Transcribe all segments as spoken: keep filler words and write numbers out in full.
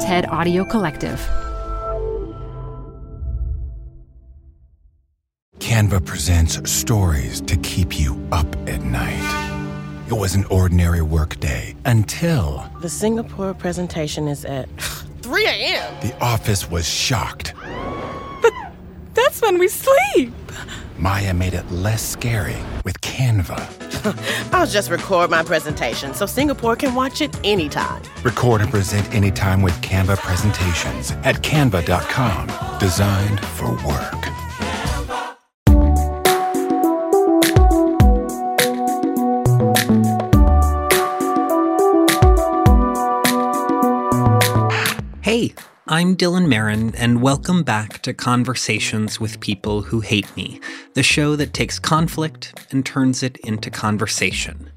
TED Audio Collective. Canva presents stories to keep you up at night. It was an ordinary workday until... the Singapore presentation is at three a.m. The office was shocked. But that's when we sleep. Maya made it less scary with Canva. I'll just record my presentation so Singapore can watch it anytime. Record and present anytime with Canva presentations at canva dot com. Designed for work. Hey, I'm Dylan Marron, and welcome back to Conversations with People Who Hate Me, the show that takes conflict and turns it into conversation.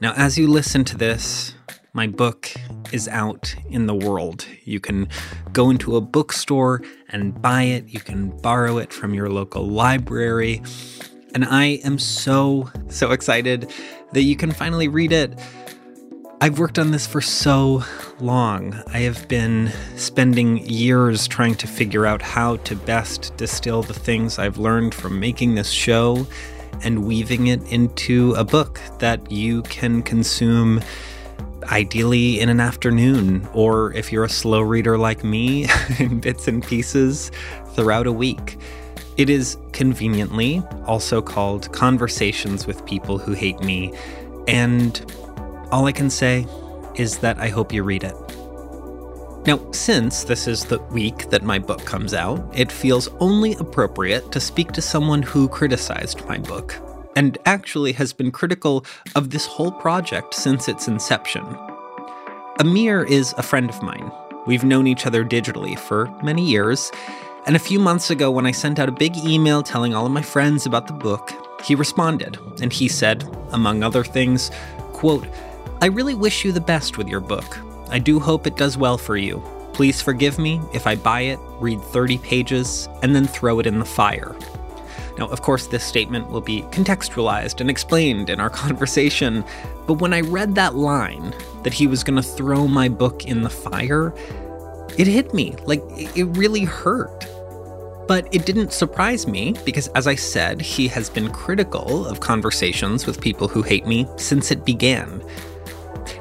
Now, as you listen to this, my book is out in the world. You can go into a bookstore and buy it. You can borrow it from your local library. And I am so, so excited that you can finally read it. I've worked on this for so long. I have been spending years trying to figure out how to best distill the things I've learned from making this show and weaving it into a book that you can consume ideally in an afternoon, or if you're a slow reader like me, in bits and pieces throughout a week. It is conveniently also called Conversations with People Who Hate Me, and all I can say is that I hope you read it. Now, since this is the week that my book comes out, it feels only appropriate to speak to someone who criticized my book, and actually has been critical of this whole project since its inception. Amir is a friend of mine. We've known each other digitally for many years, and a few months ago when I sent out a big email telling all of my friends about the book, he responded, and he said, among other things, quote, "I really wish you the best with your book. I do hope it does well for you. Please forgive me if I buy it, read thirty pages, and then throw it in the fire." Now, of course, this statement will be contextualized and explained in our conversation, but when I read that line, that he was going to throw my book in the fire, it hit me. Like, it really hurt. But it didn't surprise me, because as I said, he has been critical of Conversations with People Who Hate Me since it began.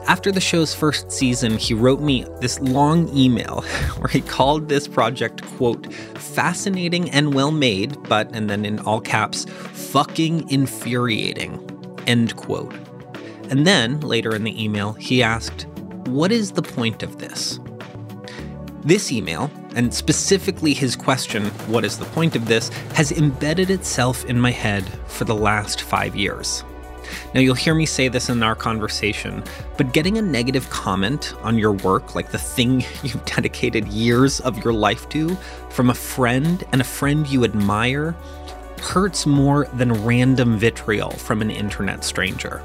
After the show's first season, he wrote me this long email where he called this project, quote, "fascinating and well-made, but," and then in all caps, "fucking infuriating," end quote. And then, later in the email, he asked, "What is the point of this?" This email, and specifically his question, "What is the point of this?" has embedded itself in my head for the last five years. Now, you'll hear me say this in our conversation, but getting a negative comment on your work, like the thing you've dedicated years of your life to, from a friend and a friend you admire, hurts more than random vitriol from an internet stranger.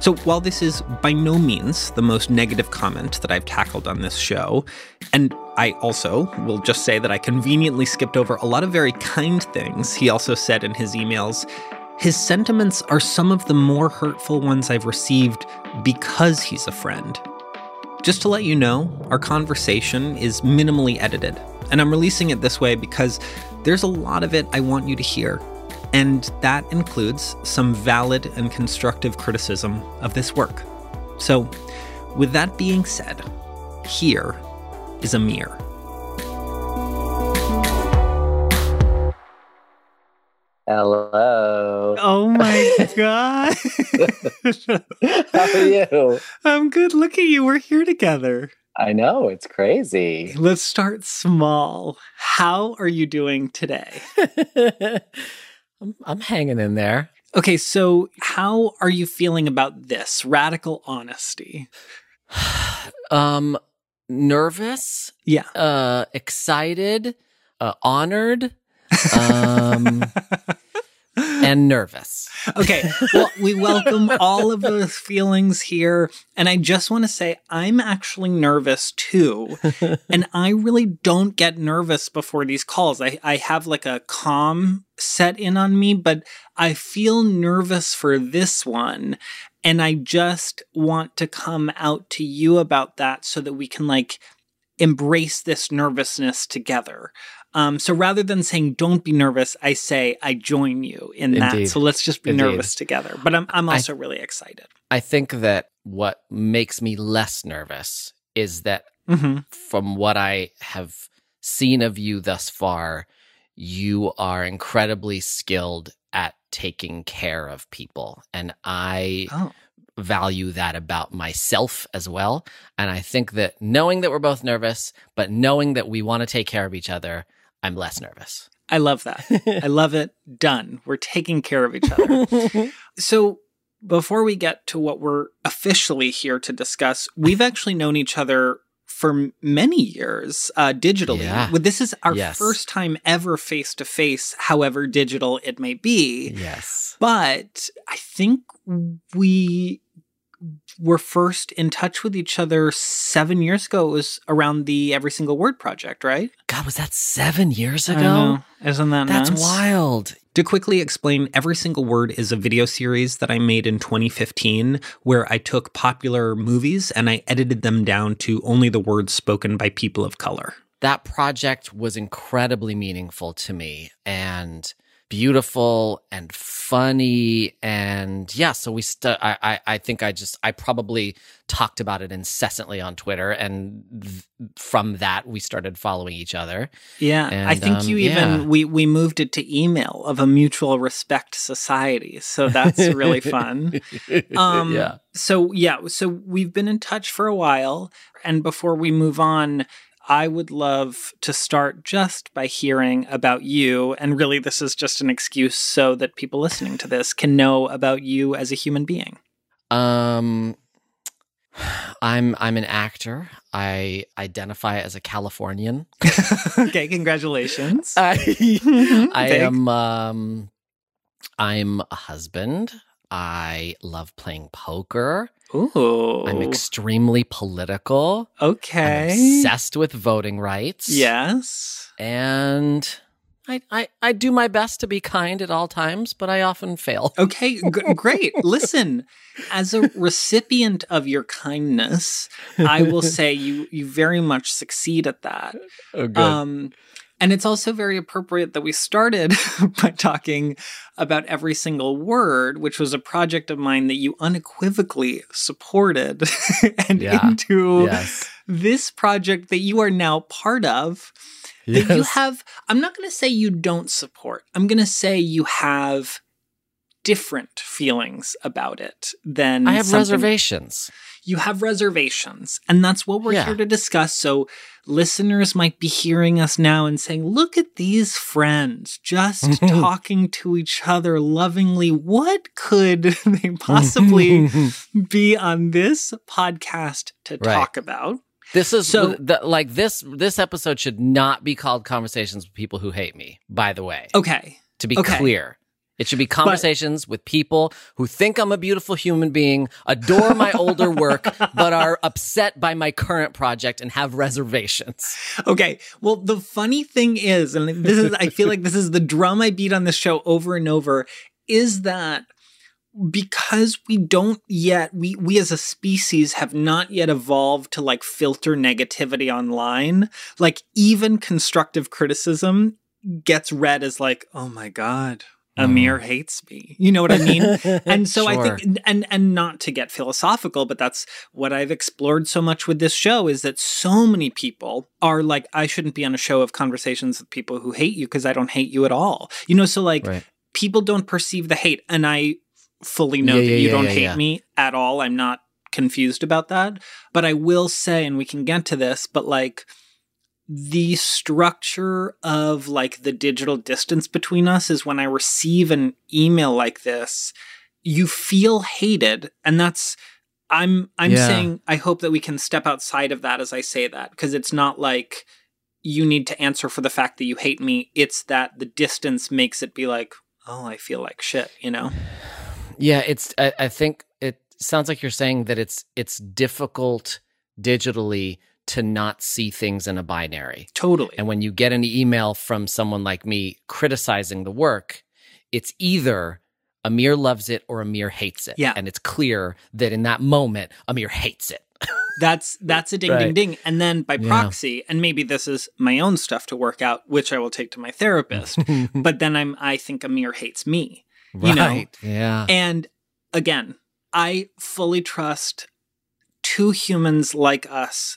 So while this is by no means the most negative comment that I've tackled on this show, and I also will just say that I conveniently skipped over a lot of very kind things he also said in his emails, his sentiments are some of the more hurtful ones I've received because he's a friend. Just to let you know, our conversation is minimally edited, and I'm releasing it this way because there's a lot of it I want you to hear. And that includes some valid and constructive criticism of this work. So, with that being said, here is Amir. Hello. Oh my God. How are you? I'm good. Look at you. We're here together. I know. It's crazy. Let's start small. How are you doing today? I'm, I'm hanging in there. Okay, so how are you feeling about this radical honesty? um, nervous. Yeah. Uh, excited. Uh, honored. Um, and nervous. Okay, well, we welcome all of those feelings here. And I just want to say I'm actually nervous too. And I really don't get nervous before these calls. I, I have like a calm set in on me, but I feel nervous for this one. And I just want to come out to you about that so that we can like embrace this nervousness together. Um, so rather than saying, don't be nervous, I say, I join you in Indeed. That. So let's just be Indeed. Nervous together. But I'm, I'm also I, really excited. I think that what makes me less nervous is that mm-hmm. from what I have seen of you thus far, you are incredibly skilled at taking care of people. And I oh. value that about myself as well. And I think that knowing that we're both nervous, but knowing that we want to take care of each other, I'm less nervous. I love that. I love it. Done. We're taking care of each other. So before we get to what we're officially here to discuss, we've actually known each other for many years uh, digitally. Yeah. Well, this is our yes. first time ever face-to-face, however digital it may be. Yes. But I think we were first in touch with each other seven years ago. It was around the Every Single Word project, right? God, was that seven years ago? I know. Isn't that That's nuts? Wild. To quickly explain, Every Single Word is a video series that I made in twenty fifteen where I took popular movies and I edited them down to only the words spoken by people of color. That project was incredibly meaningful to me and beautiful and funny. And yeah, so we st- I, I, I think I just, I probably talked about it incessantly on Twitter. And th- from that, we started following each other. Yeah. And, I think um, you even, yeah. we, we moved it to email of a mutual respect society. So that's really fun. Um, yeah. So yeah, so we've been in touch for a while. And before we move on, I would love to start just by hearing about you. And really, this is just an excuse so that people listening to this can know about you as a human being. Um, I'm I'm an actor. I identify as a Californian. Okay, congratulations. I, I am. Um, I'm a husband. I love playing poker. Ooh. I'm extremely political. Okay. I'm obsessed with voting rights. Yes. And I, I, I do my best to be kind at all times, but I often fail. Okay, g- great. Listen, as a recipient of your kindness, I will say you, you very much succeed at that. Oh, good. Um, And it's also very appropriate that we started by talking about Every Single Word, which was a project of mine that you unequivocally supported and yeah. into yes. this project that you are now part of. Yes. That you have, I'm not going to say you don't support. I'm going to say you have different feelings about it than I have something. Reservations. You have reservations, and that's what we're yeah. here to discuss. So listeners might be hearing us now and saying, look at these friends just talking to each other lovingly. What could they possibly be on this podcast to right. talk about? This is so, the, like this, this episode should not be called Conversations with People Who Hate Me, by the way. Okay. To be okay. clear. It should be conversations but, with people who think I'm a beautiful human being, adore my older work, but are upset by my current project and have reservations. Okay. Well, the funny thing is, and this is, I feel like this is the drum I beat on this show over and over, is that because we don't yet, we, we as a species have not yet evolved to like filter negativity online, like even constructive criticism gets read as like, oh my God. Amir hates me. You know what I mean? And so sure. I think, and and not to get philosophical, but that's what I've explored so much with this show is that so many people are like, I shouldn't be on a show of conversations with people who hate you because I don't hate you at all. You know, so like right. people don't perceive the hate. And I fully know yeah, that yeah, you yeah, don't yeah, hate yeah. me at all. I'm not confused about that. But I will say, and we can get to this, but like, the structure of like the digital distance between us is when I receive an email like this, you feel hated. And that's, I'm, I'm yeah. saying, I hope that we can step outside of that as I say that, because it's not like you need to answer for the fact that you hate me. It's that the distance makes it be like, oh, I feel like shit, you know? Yeah. It's, I, I think it sounds like you're saying that it's, it's difficult digitally to not see things in a binary. Totally. And when you get an email from someone like me criticizing the work, it's either Amir loves it or Amir hates it. Yeah. And it's clear that in that moment, Amir hates it. That's that's a ding, right. ding, ding. And then by proxy, yeah. and maybe this is my own stuff to work out, which I will take to my therapist. But then I'm, I think Amir hates me, right. you know? Yeah. And again, I fully trust two humans like us.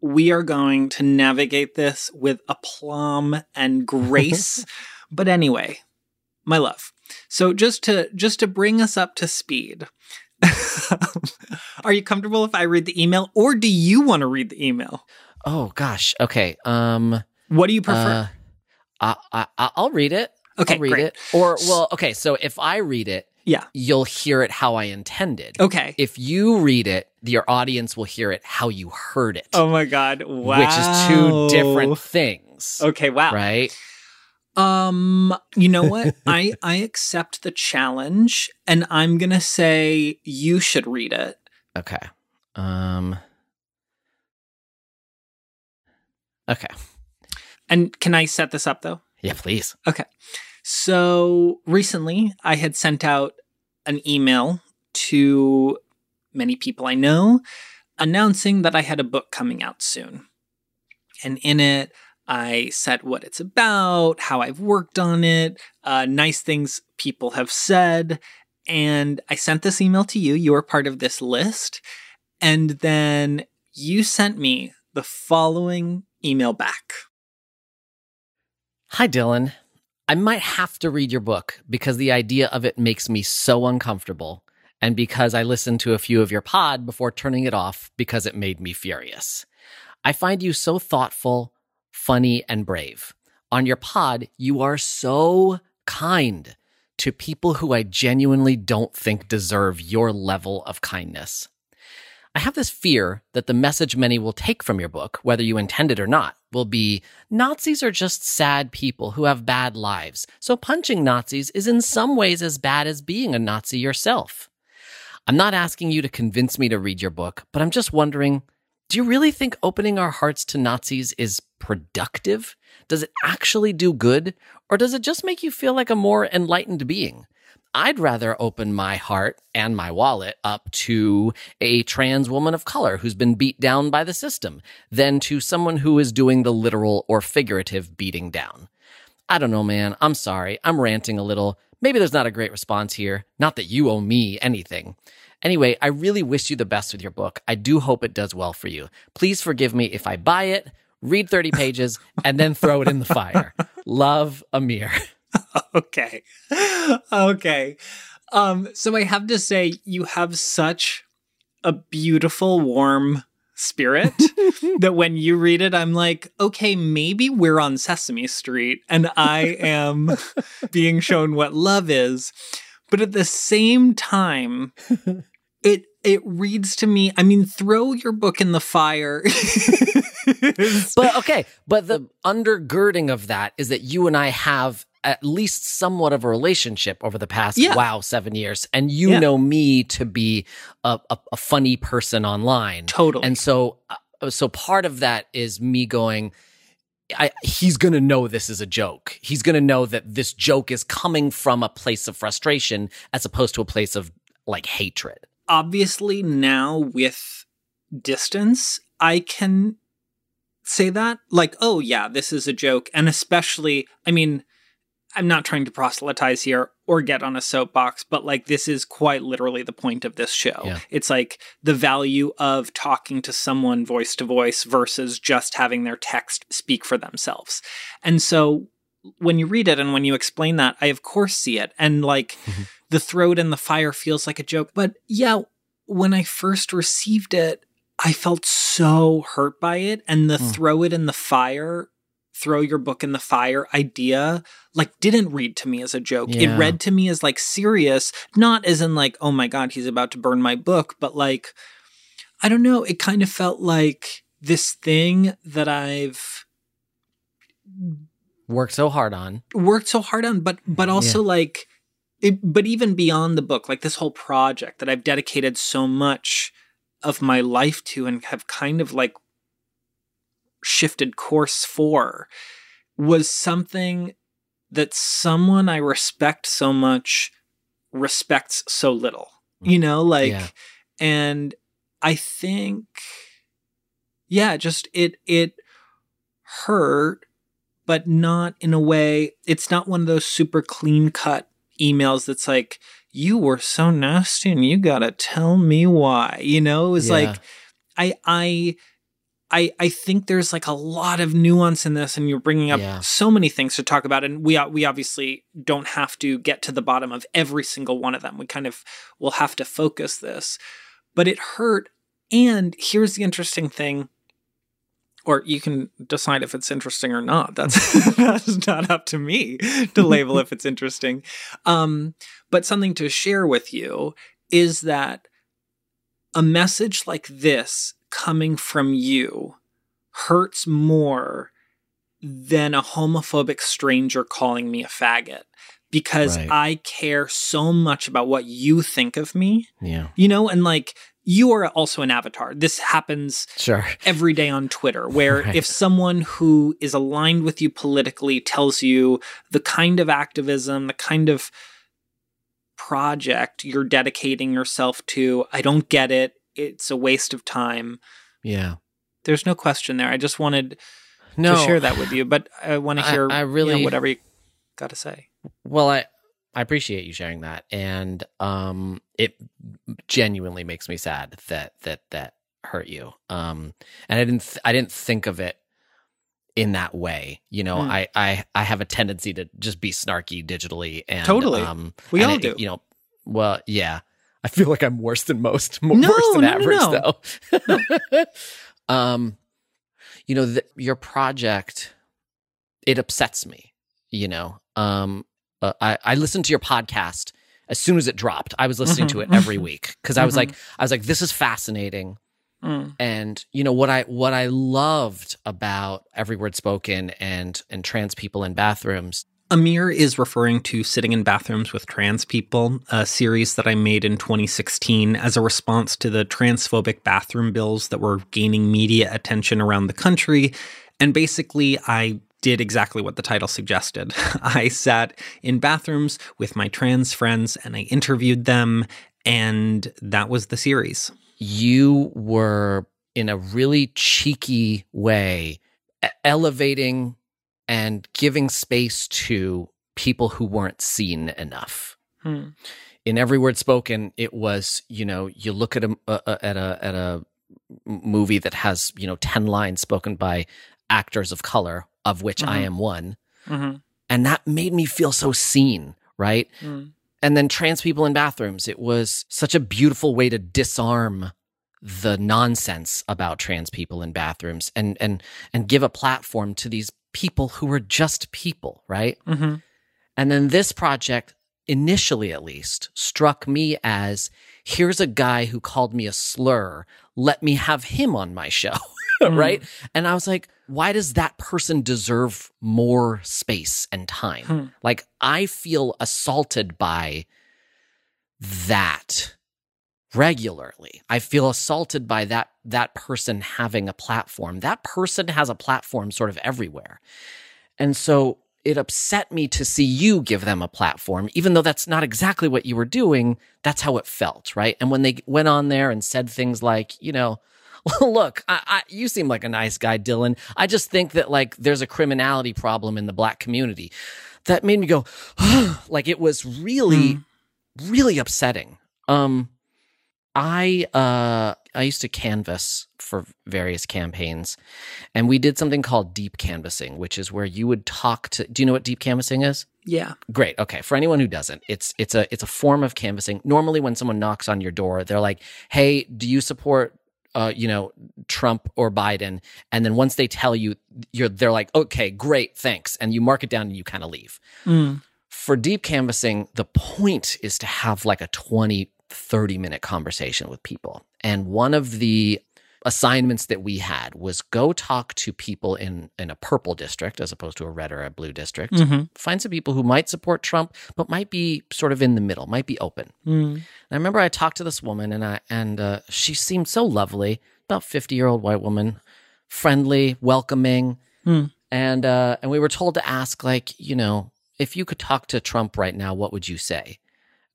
We are going to navigate this with aplomb and grace. But anyway, my love. So just to just to bring us up to speed, are you comfortable if I read the email, or do you want to read the email? Oh gosh, okay. Um, what do you prefer? Uh, I, I I'll read it. Okay, I'll read great. It. Or well, okay. So if I read it, yeah, you'll hear it how I intended. Okay. If you read it, your audience will hear it how you heard it. Oh my God! Wow, which is two different things. Okay. Wow. Right. Um, you know what? I, I accept the challenge, and I'm going to say you should read it. Okay. Um, okay. And can I set this up, though? Yeah, please. Okay. So recently, I had sent out an email to many people I know announcing that I had a book coming out soon. And in it, I said what it's about, how I've worked on it, uh, nice things people have said. And I sent this email to you. You were part of this list. And then you sent me the following email back. Hi, Dylan. I might have to read your book because the idea of it makes me so uncomfortable, and because I listened to a few of your pod before turning it off because it made me furious. I find you so thoughtful, funny, and brave. On your pod, you are so kind to people who I genuinely don't think deserve your level of kindness. I have this fear that the message many will take from your book, whether you intend it or not, will be Nazis are just sad people who have bad lives, so punching Nazis is in some ways as bad as being a Nazi yourself. I'm not asking you to convince me to read your book, but I'm just wondering, do you really think opening our hearts to Nazis is productive? Does it actually do good? Or does it just make you feel like a more enlightened being? I'd rather open my heart and my wallet up to a trans woman of color who's been beat down by the system than to someone who is doing the literal or figurative beating down. I don't know, man. I'm sorry. I'm ranting a little. Maybe there's not a great response here. Not that you owe me anything. Anyway, I really wish you the best with your book. I do hope it does well for you. Please forgive me if I buy it, read thirty pages, and then throw it in the fire. Love, Amir. Okay. Okay. Um, so I have to say, you have such a beautiful, warm spirit that when you read it, I'm like, okay, maybe we're on Sesame Street and I am being shown what love is. But at the same time, it it reads to me, I mean, throw your book in the fire. But okay, but the undergirding of that is that you and I have at least somewhat of a relationship over the past, yeah. wow, seven years. And you yeah. know me to be a, a, a funny person online. Totally. And so, uh, so part of that is me going, I, he's going to know this is a joke. He's going to know that this joke is coming from a place of frustration as opposed to a place of, like, hatred. Obviously, now with distance, I can say that. Like, oh, yeah, this is a joke. And especially, I mean, I'm not trying to proselytize here or get on a soapbox, but, like, this is quite literally the point of this show. Yeah. It's, like, the value of talking to someone voice-to-voice versus just having their text speak for themselves. And so when you read it and when you explain that, I, of course, see it. And, like, mm-hmm. the throw it in the fire feels like a joke. But, yeah, when I first received it, I felt so hurt by it. And the mm. throw it in the fire throw your book in the fire idea, like, didn't read to me as a joke. Yeah. It read to me as, like, serious, not as in, like, oh my God, he's about to burn my book, but, like, I don't know, it kind of felt like this thing that I've worked so hard on. Worked so hard on, but but also yeah. like it, but even beyond the book, like, this whole project that I've dedicated so much of my life to and have kind of, like, shifted course for, was something that someone I respect so much respects so little, you know, like, yeah. and I think, yeah, just it, it hurt, but not in a way, it's not one of those super clean cut emails that's like, you were so nasty and you gotta tell me why, you know, it was yeah. like, I, I, I, I think there's like a lot of nuance in this, and you're bringing up yeah. so many things to talk about. And we, we obviously don't have to get to the bottom of every single one of them. We kind of will have to focus this, but it hurt. And here's the interesting thing, or you can decide if it's interesting or not. That's, that's not up to me to label if it's interesting. Um, but something to share with you is that a message like this coming from you hurts more than a homophobic stranger calling me a faggot, because right. I care so much about what you think of me. Yeah. You know, and like, you are also an avatar. This happens sure. every day on Twitter, where right. if someone who is aligned with you politically tells you the kind of activism, the kind of project you're dedicating yourself to, I don't get it. It's a waste of time. Yeah. There's no question there. I just wanted no, to share that with you, but I want to hear I, I really, you know, whatever you got to say. Well, I, I appreciate you sharing that. And um, it genuinely makes me sad that that, that hurt you. Um, and I didn't, th- I didn't think of it in that way. You know, mm. I, I, I have a tendency to just be snarky digitally. And, totally. Um, we and all it, do. You know, well, yeah. I feel like I'm worse than most, more, no, worse than no, average, no, no. though. no. Um, you know, the, your project, it upsets me, you know. Um, uh, I, I listened to your podcast as soon as it dropped. I was listening mm-hmm. to it every week because mm-hmm. I was like, I was like, this is fascinating. Mm. And, you know, what I what I loved about Every Word Spoken and and Trans People in Bathrooms. Amir is referring to Sitting in Bathrooms with Trans People, a series that I made in twenty sixteen as a response to the transphobic bathroom bills that were gaining media attention around the country. And basically, I did exactly what the title suggested. I sat in bathrooms with my trans friends and I interviewed them, and that was the series. You were, in a really cheeky way, elevating and giving space to people who weren't seen enough. Hmm. In Every Word Spoken, it was, you know, you look at a, a at a at a movie that has, you know, ten lines spoken by actors of color, of which mm-hmm. I am one, mm-hmm. and that made me feel so seen, right? Mm. And then Trans People in Bathrooms, it was such a beautiful way to disarm the nonsense about trans people in bathrooms, and and and give a platform to these people who were just people, right? Mm-hmm. And then this project, initially at least, struck me as, here's a guy who called me a slur. Let me have him on my show, mm. right? And I was like, why does that person deserve more space and time? Mm. Like, I feel assaulted by that regularly. I feel assaulted by that that person having a platform. That person has a platform sort of everywhere. And so it upset me to see you give them a platform, even though that's not exactly what you were doing. That's how it felt, right? And when they went on there and said things like, you know, well, look, I, I, you seem like a nice guy, Dylan. I just think that, like, there's a criminality problem in the Black community. That made me go, oh, like, it was really, mm. really upsetting. Um, I uh, I used to canvas for various campaigns, and we did something called deep canvassing, which is where you would talk to. Do you know what deep canvassing is? Yeah. Great. Okay. For anyone who doesn't, it's it's a it's a form of canvassing. Normally, when someone knocks on your door, they're like, "Hey, do you support uh, you know Trump or Biden?" And then once they tell you, you're they're like, "Okay, great, thanks," and you mark it down and you kind of leave. Mm. For deep canvassing, the point is to have like a twenty, thirty minute conversation with people. And one of the assignments that we had was go talk to people in, in a purple district as opposed to a red or a blue district. Mm-hmm. Find some people who might support Trump, but might be sort of in the middle, might be open. Mm. And I remember I talked to this woman, and I and uh, she seemed so lovely, about fifty-year-old white woman, friendly, welcoming. Mm. And uh, and we were told to ask, like, you know, if you could talk to Trump right now, what would you say?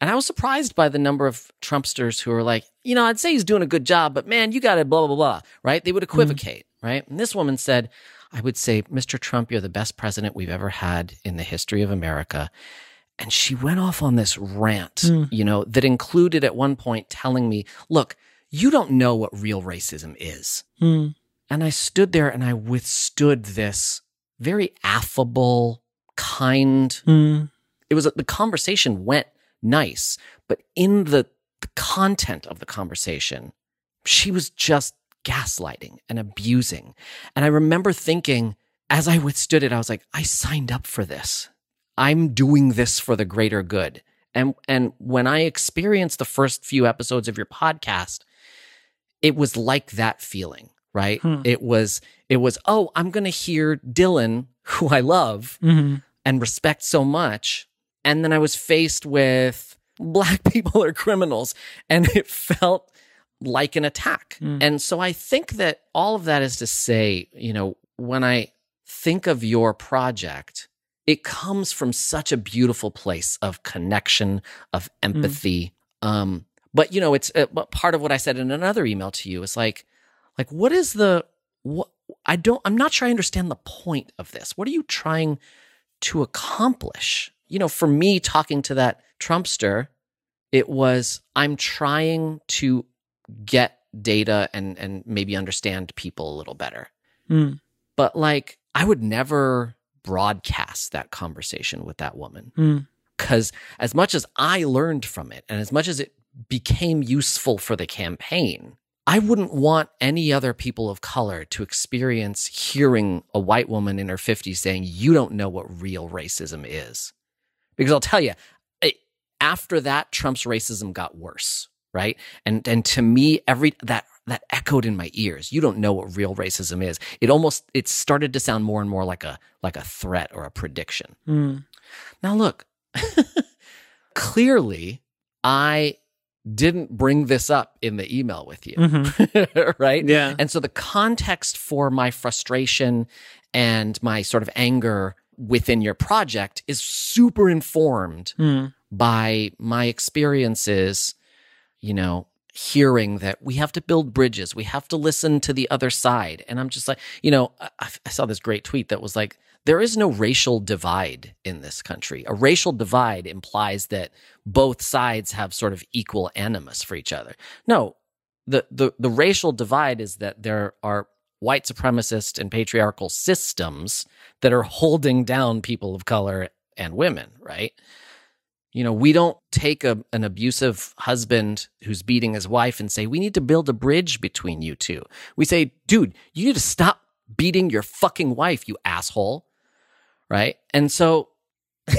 And I was surprised by the number of Trumpsters who were like, you know, I'd say he's doing a good job, but man, you got to blah, blah, blah, right? They would equivocate, mm-hmm. right? And this woman said, I would say, Mister Trump, you're the best president we've ever had in the history of America. And she went off on this rant, mm. you know, that included at one point telling me, look, you don't know what real racism is. Mm. And I stood there and I withstood this very affable, kind, mm. it was, the conversation went nice, but in the, the content of the conversation, she was just gaslighting and abusing. And I remember thinking, as I withstood it, I was like, I signed up for this. I'm doing this for the greater good. And and when I experienced the first few episodes of your podcast, it was like that feeling, right? Hmm. It was, it was, oh, I'm going to hear Dylan, who I love mm-hmm. and respect so much. And then I was faced with Black people are criminals, and it felt like an attack. Mm. And so I think that all of that is to say, you know, when I think of your project, it comes from such a beautiful place of connection, of empathy. Mm. Um, but, you know, it's uh, part of what I said in another email to you. It's like, like, what is the, what, I don't, I'm not sure I understand the point of this. What are you trying to accomplish? You know, for me, talking to that Trumpster, it was, I'm trying to get data and and maybe understand people a little better. Mm. But like, I would never broadcast that conversation with that woman. Mm. 'Cause as much as I learned from it and as much as it became useful for the campaign, I wouldn't want any other people of color to experience hearing a white woman in her fifties saying, you don't know what real racism is. Because I'll tell you, after that, Trump's racism got worse, right? And and to me, every that that echoed in my ears. You don't know what real racism is. It almost it started to sound more and more like a like a threat or a prediction. Mm. Now look, clearly, I didn't bring this up in the email with you, mm-hmm. right? Yeah. And so the context for my frustration and my sort of anger within your project is super informed mm. by my experiences, you know, hearing that we have to build bridges, we have to listen to the other side. And I'm just like, you know, I, I saw this great tweet that was like, there is no racial divide in this country. A racial divide implies that both sides have sort of equal animus for each other. No, the the, the racial divide is that there are white supremacist and patriarchal systems that are holding down people of color and women, right? You know, we don't take a, an abusive husband who's beating his wife and say, we need to build a bridge between you two. We say, dude, you need to stop beating your fucking wife, you asshole, right? And so I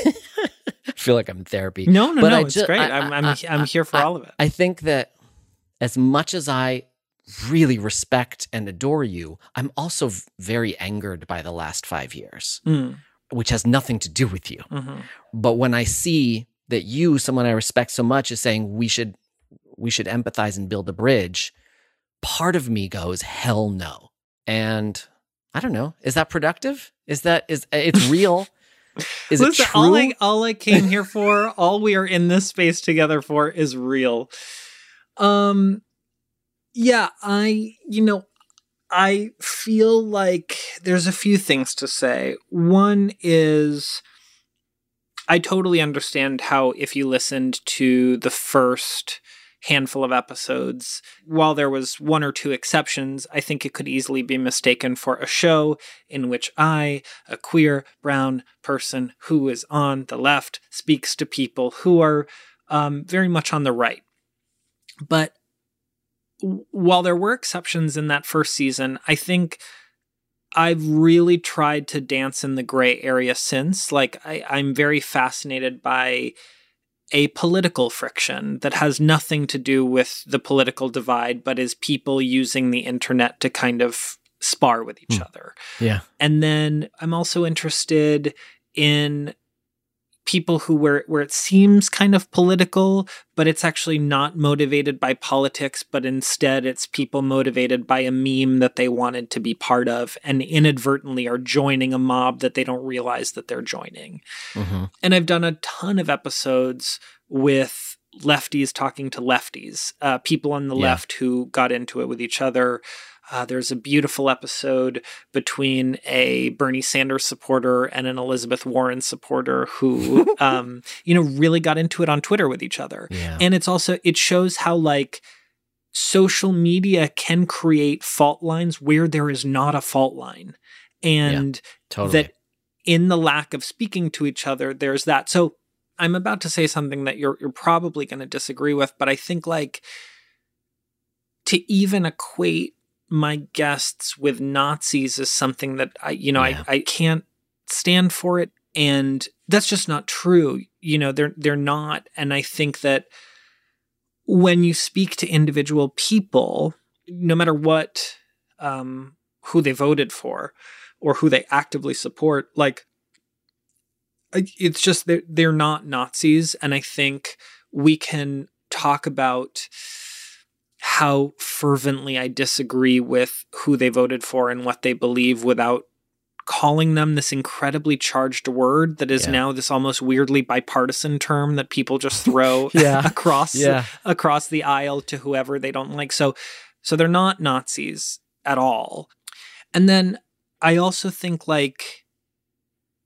feel like I'm in therapy. No, no, but no, I it's just, great. I, I, I'm, I'm, I'm here for I, all of it. I think that as much as I really respect and adore you, I'm also very angered by the last five years, mm. which has nothing to do with you. Mm-hmm. But when I see that you, someone I respect so much, is saying we should we should empathize and build a bridge, part of me goes, hell no. And I don't know, is that productive? Is that, is it's real? Is Listen, it true? All I, all I came here for, all we are in this space together for is real. Um. Yeah, I, you know, I feel like there's a few things to say. One is I totally understand how if you listened to the first handful of episodes, while there was one or two exceptions, I think it could easily be mistaken for a show in which I, a queer brown person who is on the left, speaks to people who are um, very much on the right. But while there were exceptions in that first season, I think I've really tried to dance in the gray area since. Like, I, I'm very fascinated by a political friction that has nothing to do with the political divide, but is people using the internet to kind of spar with each mm. other. Yeah. And then I'm also interested in people who where where it seems kind of political, but it's actually not motivated by politics, but instead it's people motivated by a meme that they wanted to be part of and inadvertently are joining a mob that they don't realize that they're joining. Mm-hmm. And I've done a ton of episodes with lefties talking to lefties, uh, people on the yeah. left who got into it with each other. Uh, there's a beautiful episode between a Bernie Sanders supporter and an Elizabeth Warren supporter who, um, you know, really got into it on Twitter with each other. Yeah. And it's also, it shows how like social media can create fault lines where there is not a fault line. And yeah, totally. That in the lack of speaking to each other, there's that. So I'm about to say something that you're you're probably going to disagree with, but I think like to even equate my guests with Nazis is something that I, you know, yeah. I, I can't stand for it. And that's just not true. You know, they're, they're not. And I think that when you speak to individual people, no matter what, um, who they voted for or who they actively support, like it's just, they're, they're not Nazis. And I think we can talk about how fervently I disagree with who they voted for and what they believe without calling them this incredibly charged word that is yeah. now this almost weirdly bipartisan term that people just throw yeah. across yeah. across the aisle to whoever they don't like. So, so they're not Nazis at all. And then I also think like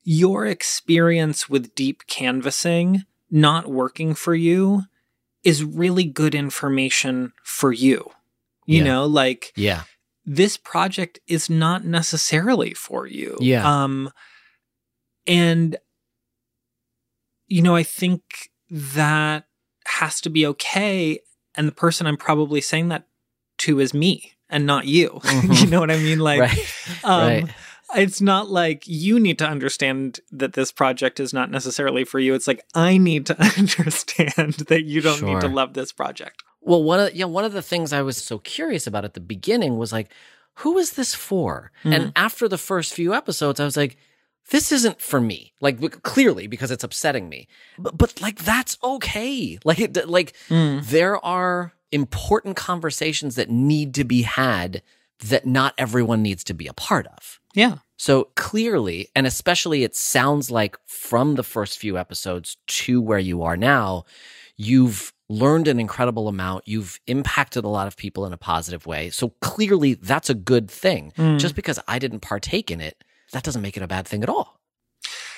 your experience with deep canvassing not working for you is really good information for you. You yeah. know, like yeah. this project is not necessarily for you. Yeah. Um, and, you know, I think that has to be okay. And the person I'm probably saying that to is me and not you. Mm-hmm. You know what I mean? Like, right. Um, right. It's not like you need to understand that this project is not necessarily for you. It's like I need to understand that you don't sure. need to love this project. Well, one of, you know, one of the things I was so curious about at the beginning was like, who is this for? Mm-hmm. And after the first few episodes, I was like, this isn't for me. Like clearly because it's upsetting me. But, but like that's okay. Like it, like mm. there are important conversations that need to be had that not everyone needs to be a part of. Yeah. So clearly, and especially it sounds like from the first few episodes to where you are now, you've learned an incredible amount. You've impacted a lot of people in a positive way. So clearly that's a good thing. Mm. Just because I didn't partake in it, that doesn't make it a bad thing at all.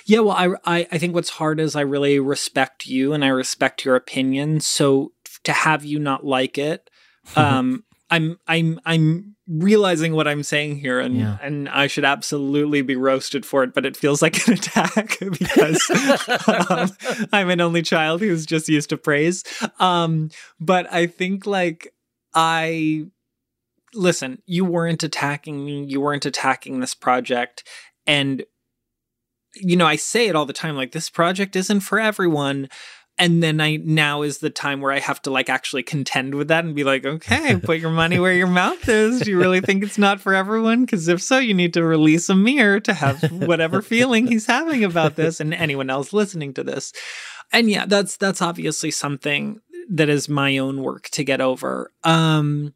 Yeah, well, I, I, I think what's hard is I really respect you and I respect your opinion. So to have you not like it, um, I'm I'm I'm realizing what I'm saying here, and yeah. and I should absolutely be roasted for it, but it feels like an attack because um, I'm an only child who's just used to praise. Um, but I think like I listen, you weren't attacking me, you weren't attacking this project, and you know I say it all the time, like this project isn't for everyone. And then I now is the time where I have to like actually contend with that and be like, okay, put your money where your mouth is. Do you really think it's not for everyone? Because if so, you need to release Amir to have whatever feeling he's having about this and anyone else listening to this. And yeah, that's that's obviously something that is my own work to get over, um,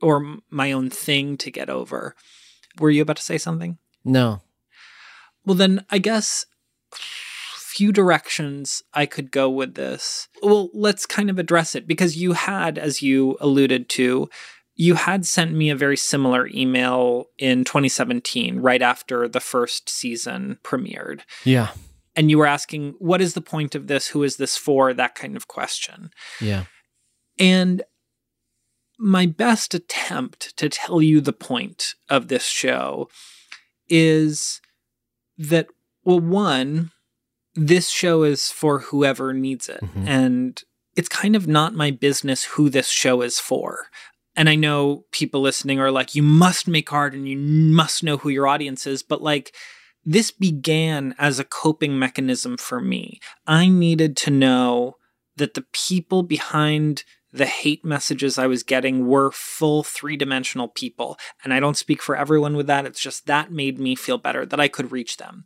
or my own thing to get over. Were you about to say something? No. Well, then I guess few directions I could go with this. Well, let's kind of address it because you had, as you alluded to, you had sent me a very similar email in twenty seventeen, right after the first season premiered. Yeah. And you were asking, what is the point of this? Who is this for? That kind of question. Yeah. And my best attempt to tell you the point of this show is that, well, one, this show is for whoever needs it. Mm-hmm. And it's kind of not my business who this show is for. And I know people listening are like, you must make art and you must know who your audience is. But like, this began as a coping mechanism for me. I needed to know that the people behind the hate messages I was getting were full three-dimensional people. And I don't speak for everyone with that. It's just that made me feel better that I could reach them.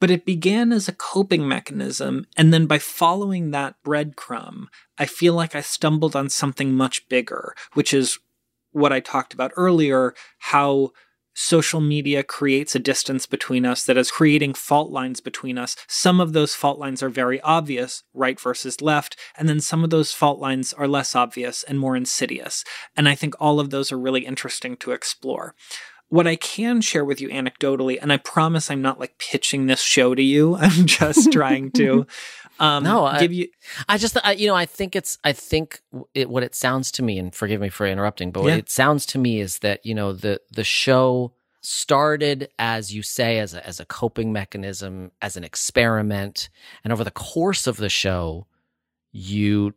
But it began as a coping mechanism, and then by following that breadcrumb, I feel like I stumbled on something much bigger, which is what I talked about earlier, how social media creates a distance between us that is creating fault lines between us. Some of those fault lines are very obvious, right versus left, and then some of those fault lines are less obvious and more insidious. And I think all of those are really interesting to explore. What I can share with you anecdotally, and I promise I'm not like pitching this show to you. I'm just trying to um, no, I, give you. I just, I, you know, I think it's, I think it, what it sounds to me, and forgive me for interrupting, but what yeah. it sounds to me is that, you know, the the show started, as you say, as a, as a coping mechanism, as an experiment. And over the course of the show, you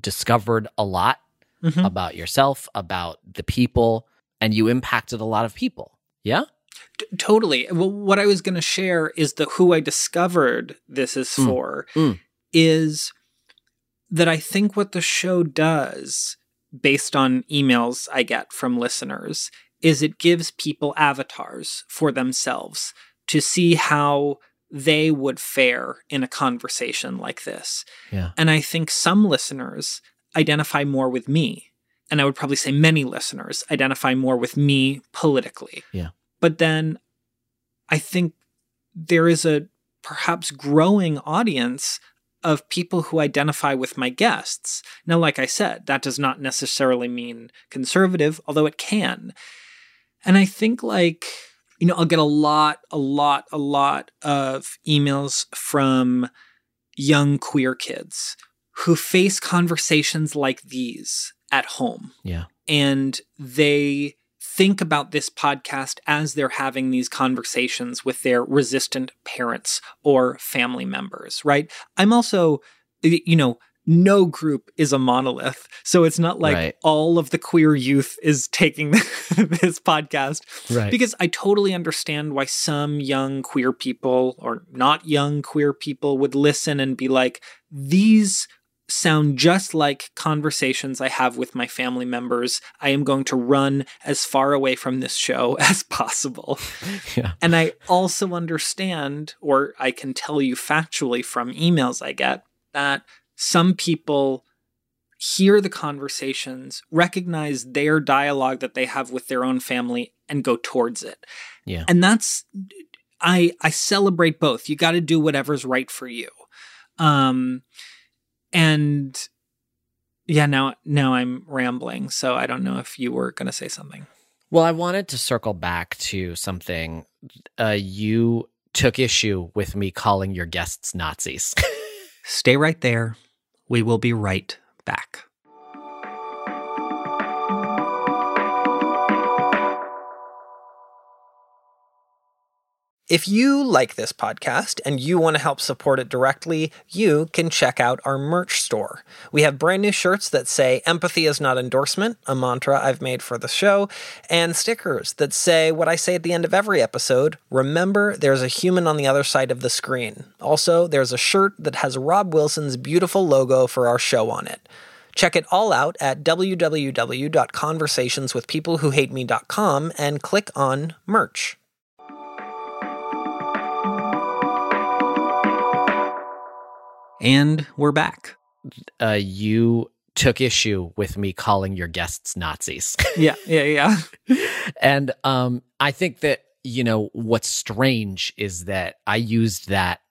discovered a lot mm-hmm. about yourself, about the people. And you impacted a lot of people, yeah? T- totally. Well, what I was going to share is the who I discovered this is mm. for mm. is that I think what the show does, based on emails I get from listeners, is it gives people avatars for themselves to see how they would fare in a conversation like this. Yeah. And I think some listeners identify more with me. And I would probably say many listeners identify more with me politically. Yeah. But then I think there is a perhaps growing audience of people who identify with my guests. Now, like I said, that does not necessarily mean conservative, although it can. And I think like, you know, I'll get a lot, a lot, a lot of emails from young queer kids who face conversations like these at home. Yeah. And they think about this podcast as they're having these conversations with their resistant parents or family members, right? I'm also, you know, no group is a monolith. So it's not like right. all of the queer youth is taking this podcast. Right. Because I totally understand why some young queer people or not young queer people would listen and be like, these sound just like conversations I have with my family members. I am going to run as far away from this show as possible. Yeah. And I also understand, or I can tell you factually from emails I get, that some people hear the conversations, recognize their dialogue that they have with their own family, and go towards it. Yeah. And that's, I, I celebrate both. You got to do whatever's right for you. Um, And yeah, now now I'm rambling, so I don't know if you were going to say something. Well, I wanted to circle back to something. Uh, you took issue with me calling your guests Nazis. Stay right there. We will be right back. If you like this podcast and you want to help support it directly, you can check out our merch store. We have brand new shirts that say empathy is not endorsement, a mantra I've made for the show, and stickers that say what I say at the end of every episode, remember there's a human on the other side of the screen. Also, there's a shirt that has Rob Wilson's beautiful logo for our show on it. Check it all out at w w w dot conversations with people who hate me dot com and click on merch. And we're back. Uh, you took issue with me calling your guests Nazis. yeah, yeah, yeah. And um, I think that, you know, what's strange is that I used that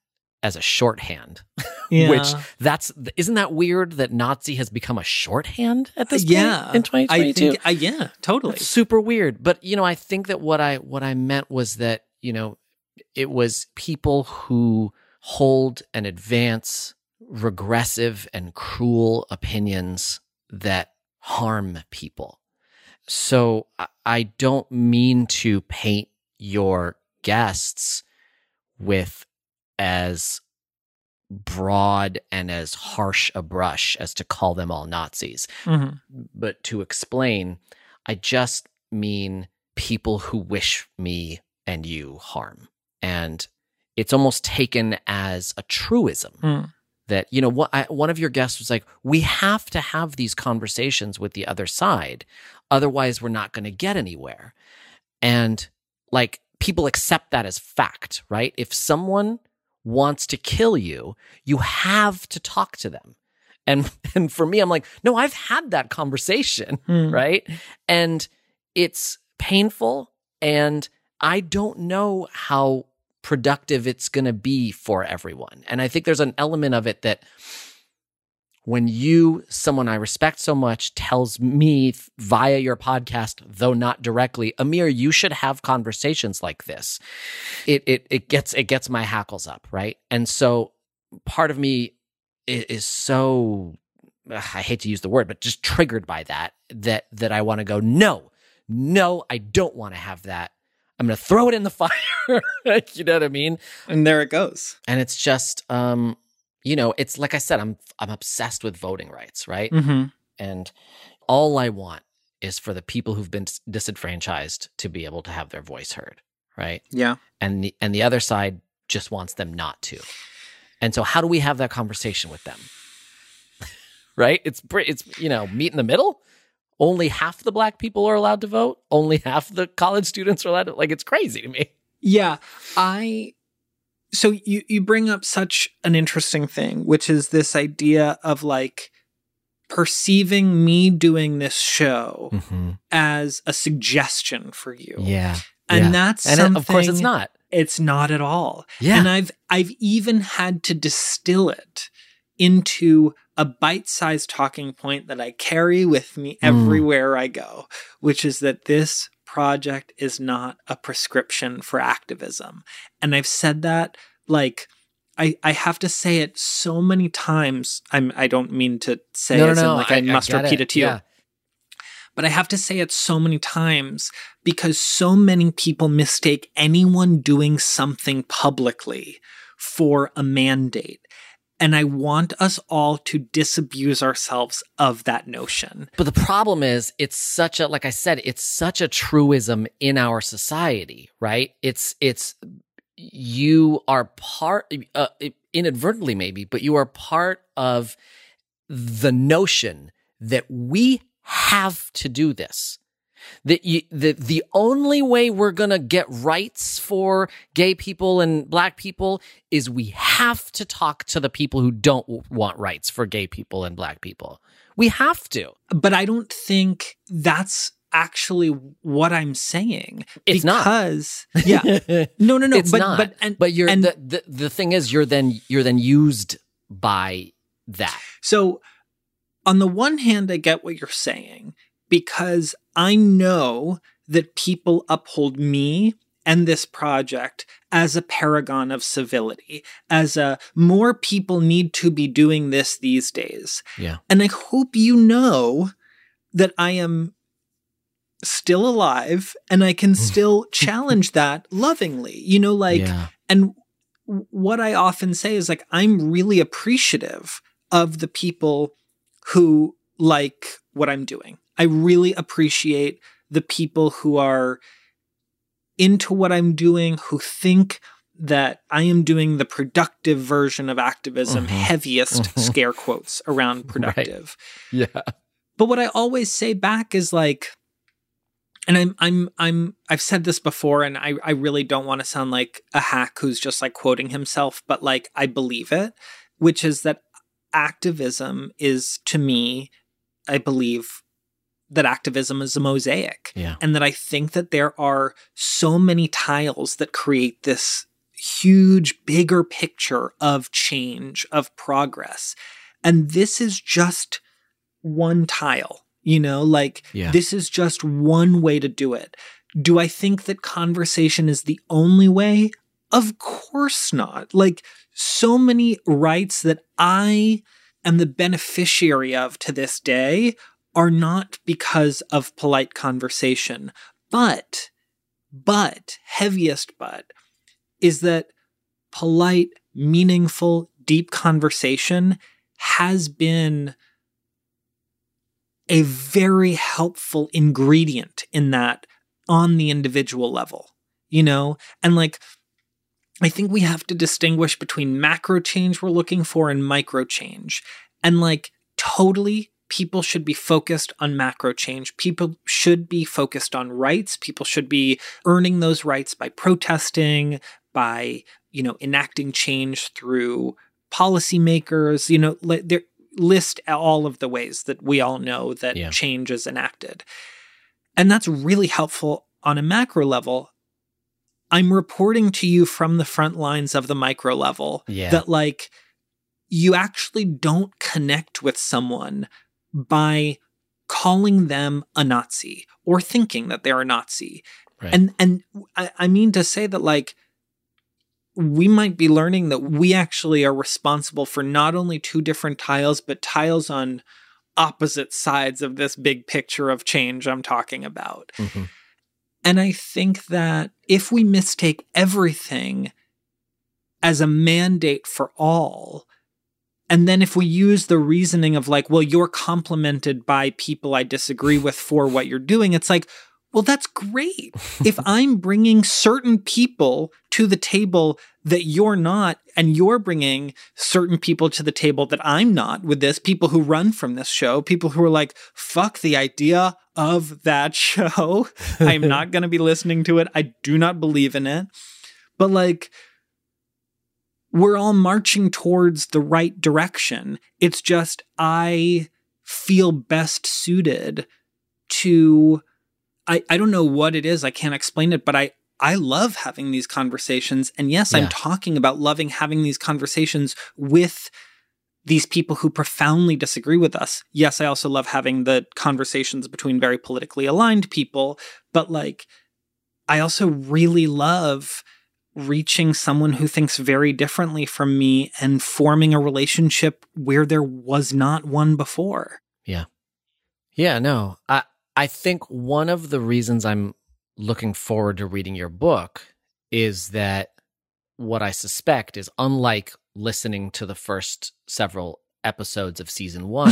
as a shorthand, yeah. which that's, isn't that weird that Nazi has become a shorthand at this yeah, point in twenty twenty-two? I think, uh, yeah, totally. That's super weird. But, you know, I think that what I what I meant was that, you know, it was people who hold and advance regressive and cruel opinions that harm people. So I don't mean to paint your guests with as broad and as harsh a brush as to call them all Nazis. Mm-hmm. But to explain, I just mean people who wish me and you harm. And it's almost taken as a truism mm. that, you know, what I, one of your guests was like, we have to have these conversations with the other side. Otherwise, we're not going to get anywhere. And like people accept that as fact, right? If someone wants to kill you, you have to talk to them. And, and for me, I'm like, no, I've had that conversation, mm. right? And it's painful And I don't know how productive it's going to be for everyone. And I think there's an element of it that when you, someone I respect so much, tells me via your podcast, though not directly, Amir, you should have conversations like this. It it it gets it gets my hackles up, right? And so part of me is, is so, I hate to use the word, but just triggered by that, that that I want to go, no, no, I don't want to have that. I'm going to throw it in the fire. You know what I mean? And there it goes. And it's just, um, you know, it's like I said, I'm I'm obsessed with voting rights, right? Mm-hmm. And all I want is for the people who've been disenfranchised to be able to have their voice heard, right? Yeah. And the, and the other side just wants them not to. And so how do we have that conversation with them? Right? It's, it's, you know, meet in the middle. Only half the Black people are allowed to vote. Only half the college students are allowed to, like, it's crazy to me. Yeah. I, so you, you bring up such an interesting thing, which is this idea of, like, perceiving me doing this show mm-hmm. as a suggestion for you. Yeah. And yeah. that's and something. It, of course it's not. It's not at all. Yeah. And I've, I've even had to distill it into a bite-sized talking point that I carry with me everywhere mm. I go, which is that this project is not a prescription for activism. And I've said that, like, I, I have to say it so many times. I'm, I don't mean to say no, it as no, in, like, I, I must I repeat it, it to yeah. you. But I have to say it so many times because so many people mistake anyone doing something publicly for a mandate. And I want us all to disabuse ourselves of that notion. But the problem is, it's such a, like I said, it's such a truism in our society, right? It's, it's, you are part, uh, inadvertently maybe, but you are part of the notion that we have to do this. That you, the, the only way we're going to get rights for gay people and Black people is we have to talk to the people who don't want rights for gay people and Black people. We have to. But I don't think that's actually what I'm saying. It's because, not. Yeah. No, no, no. It's but, not. But, and, but you're, and, the, the, the thing is you're then you're then used by that. So on the one hand, I get what you're saying. Because I know that people uphold me and this project as a paragon of civility, as a more people need to be doing this these days. Yeah. And I hope you know that I am still alive and I can still challenge that lovingly, you know, like, yeah. and what I often say is, like, I'm really appreciative of the people who like what I'm doing. I really appreciate the people who are into what I'm doing, who think that I am doing the productive version of activism, mm-hmm. heaviest mm-hmm. scare quotes around productive. Right. Yeah. But what I always say back is, like, and I'm I'm I'm I've said this before, and I, I really don't want to sound like a hack who's just, like, quoting himself, but, like, I believe it, which is that activism is, to me, I believe that activism is a mosaic. Yeah. And that I think that there are so many tiles that create this huge, bigger picture of change, of progress. And this is just one tile, you know, like yeah. this is just one way to do it. Do I think that conversation is the only way? Of course not. Like, so many rights that I am the beneficiary of to this day are not because of polite conversation, but, but, heaviest but, is that polite, meaningful, deep conversation has been a very helpful ingredient in that on the individual level, you know? And, like, I think we have to distinguish between macro change we're looking for and micro change. And, like, totally, people should be focused on macro change. People should be focused on rights. People should be earning those rights by protesting, by, you know, enacting change through policymakers, you know, li- there, list all of the ways that we all know that yeah. change is enacted. And that's really helpful on a macro level, I'm reporting to you from the front lines of the micro level yeah. that, like, you actually don't connect with someone by calling them a Nazi or thinking that they're a Nazi. Right. And and I, I mean to say that, like, we might be learning that we actually are responsible for not only two different tiles, but tiles on opposite sides of this big picture of change I'm talking about. Mm-hmm. And I think that if we mistake everything as a mandate for all, and then if we use the reasoning of, like, well, you're complimented by people I disagree with for what you're doing, it's like, well, that's great. If I'm bringing certain people to the table that you're not, and you're bringing certain people to the table that I'm not with this, people who run from this show, people who are like, fuck the idea of that show. I'm not going to be listening to it. I do not believe in it. But, like, we're all marching towards the right direction. It's just I feel best suited to... I, I don't know what it is. I can't explain it, but I, I love having these conversations. And yes, yeah. I'm talking about loving having these conversations with these people who profoundly disagree with us. Yes, I also love having the conversations between very politically aligned people. But, like, I also really love reaching someone who thinks very differently from me and forming a relationship where there was not one before. Yeah. Yeah, no. I, I think one of the reasons I'm looking forward to reading your book is that what I suspect is, unlike listening to the first several episodes of season one,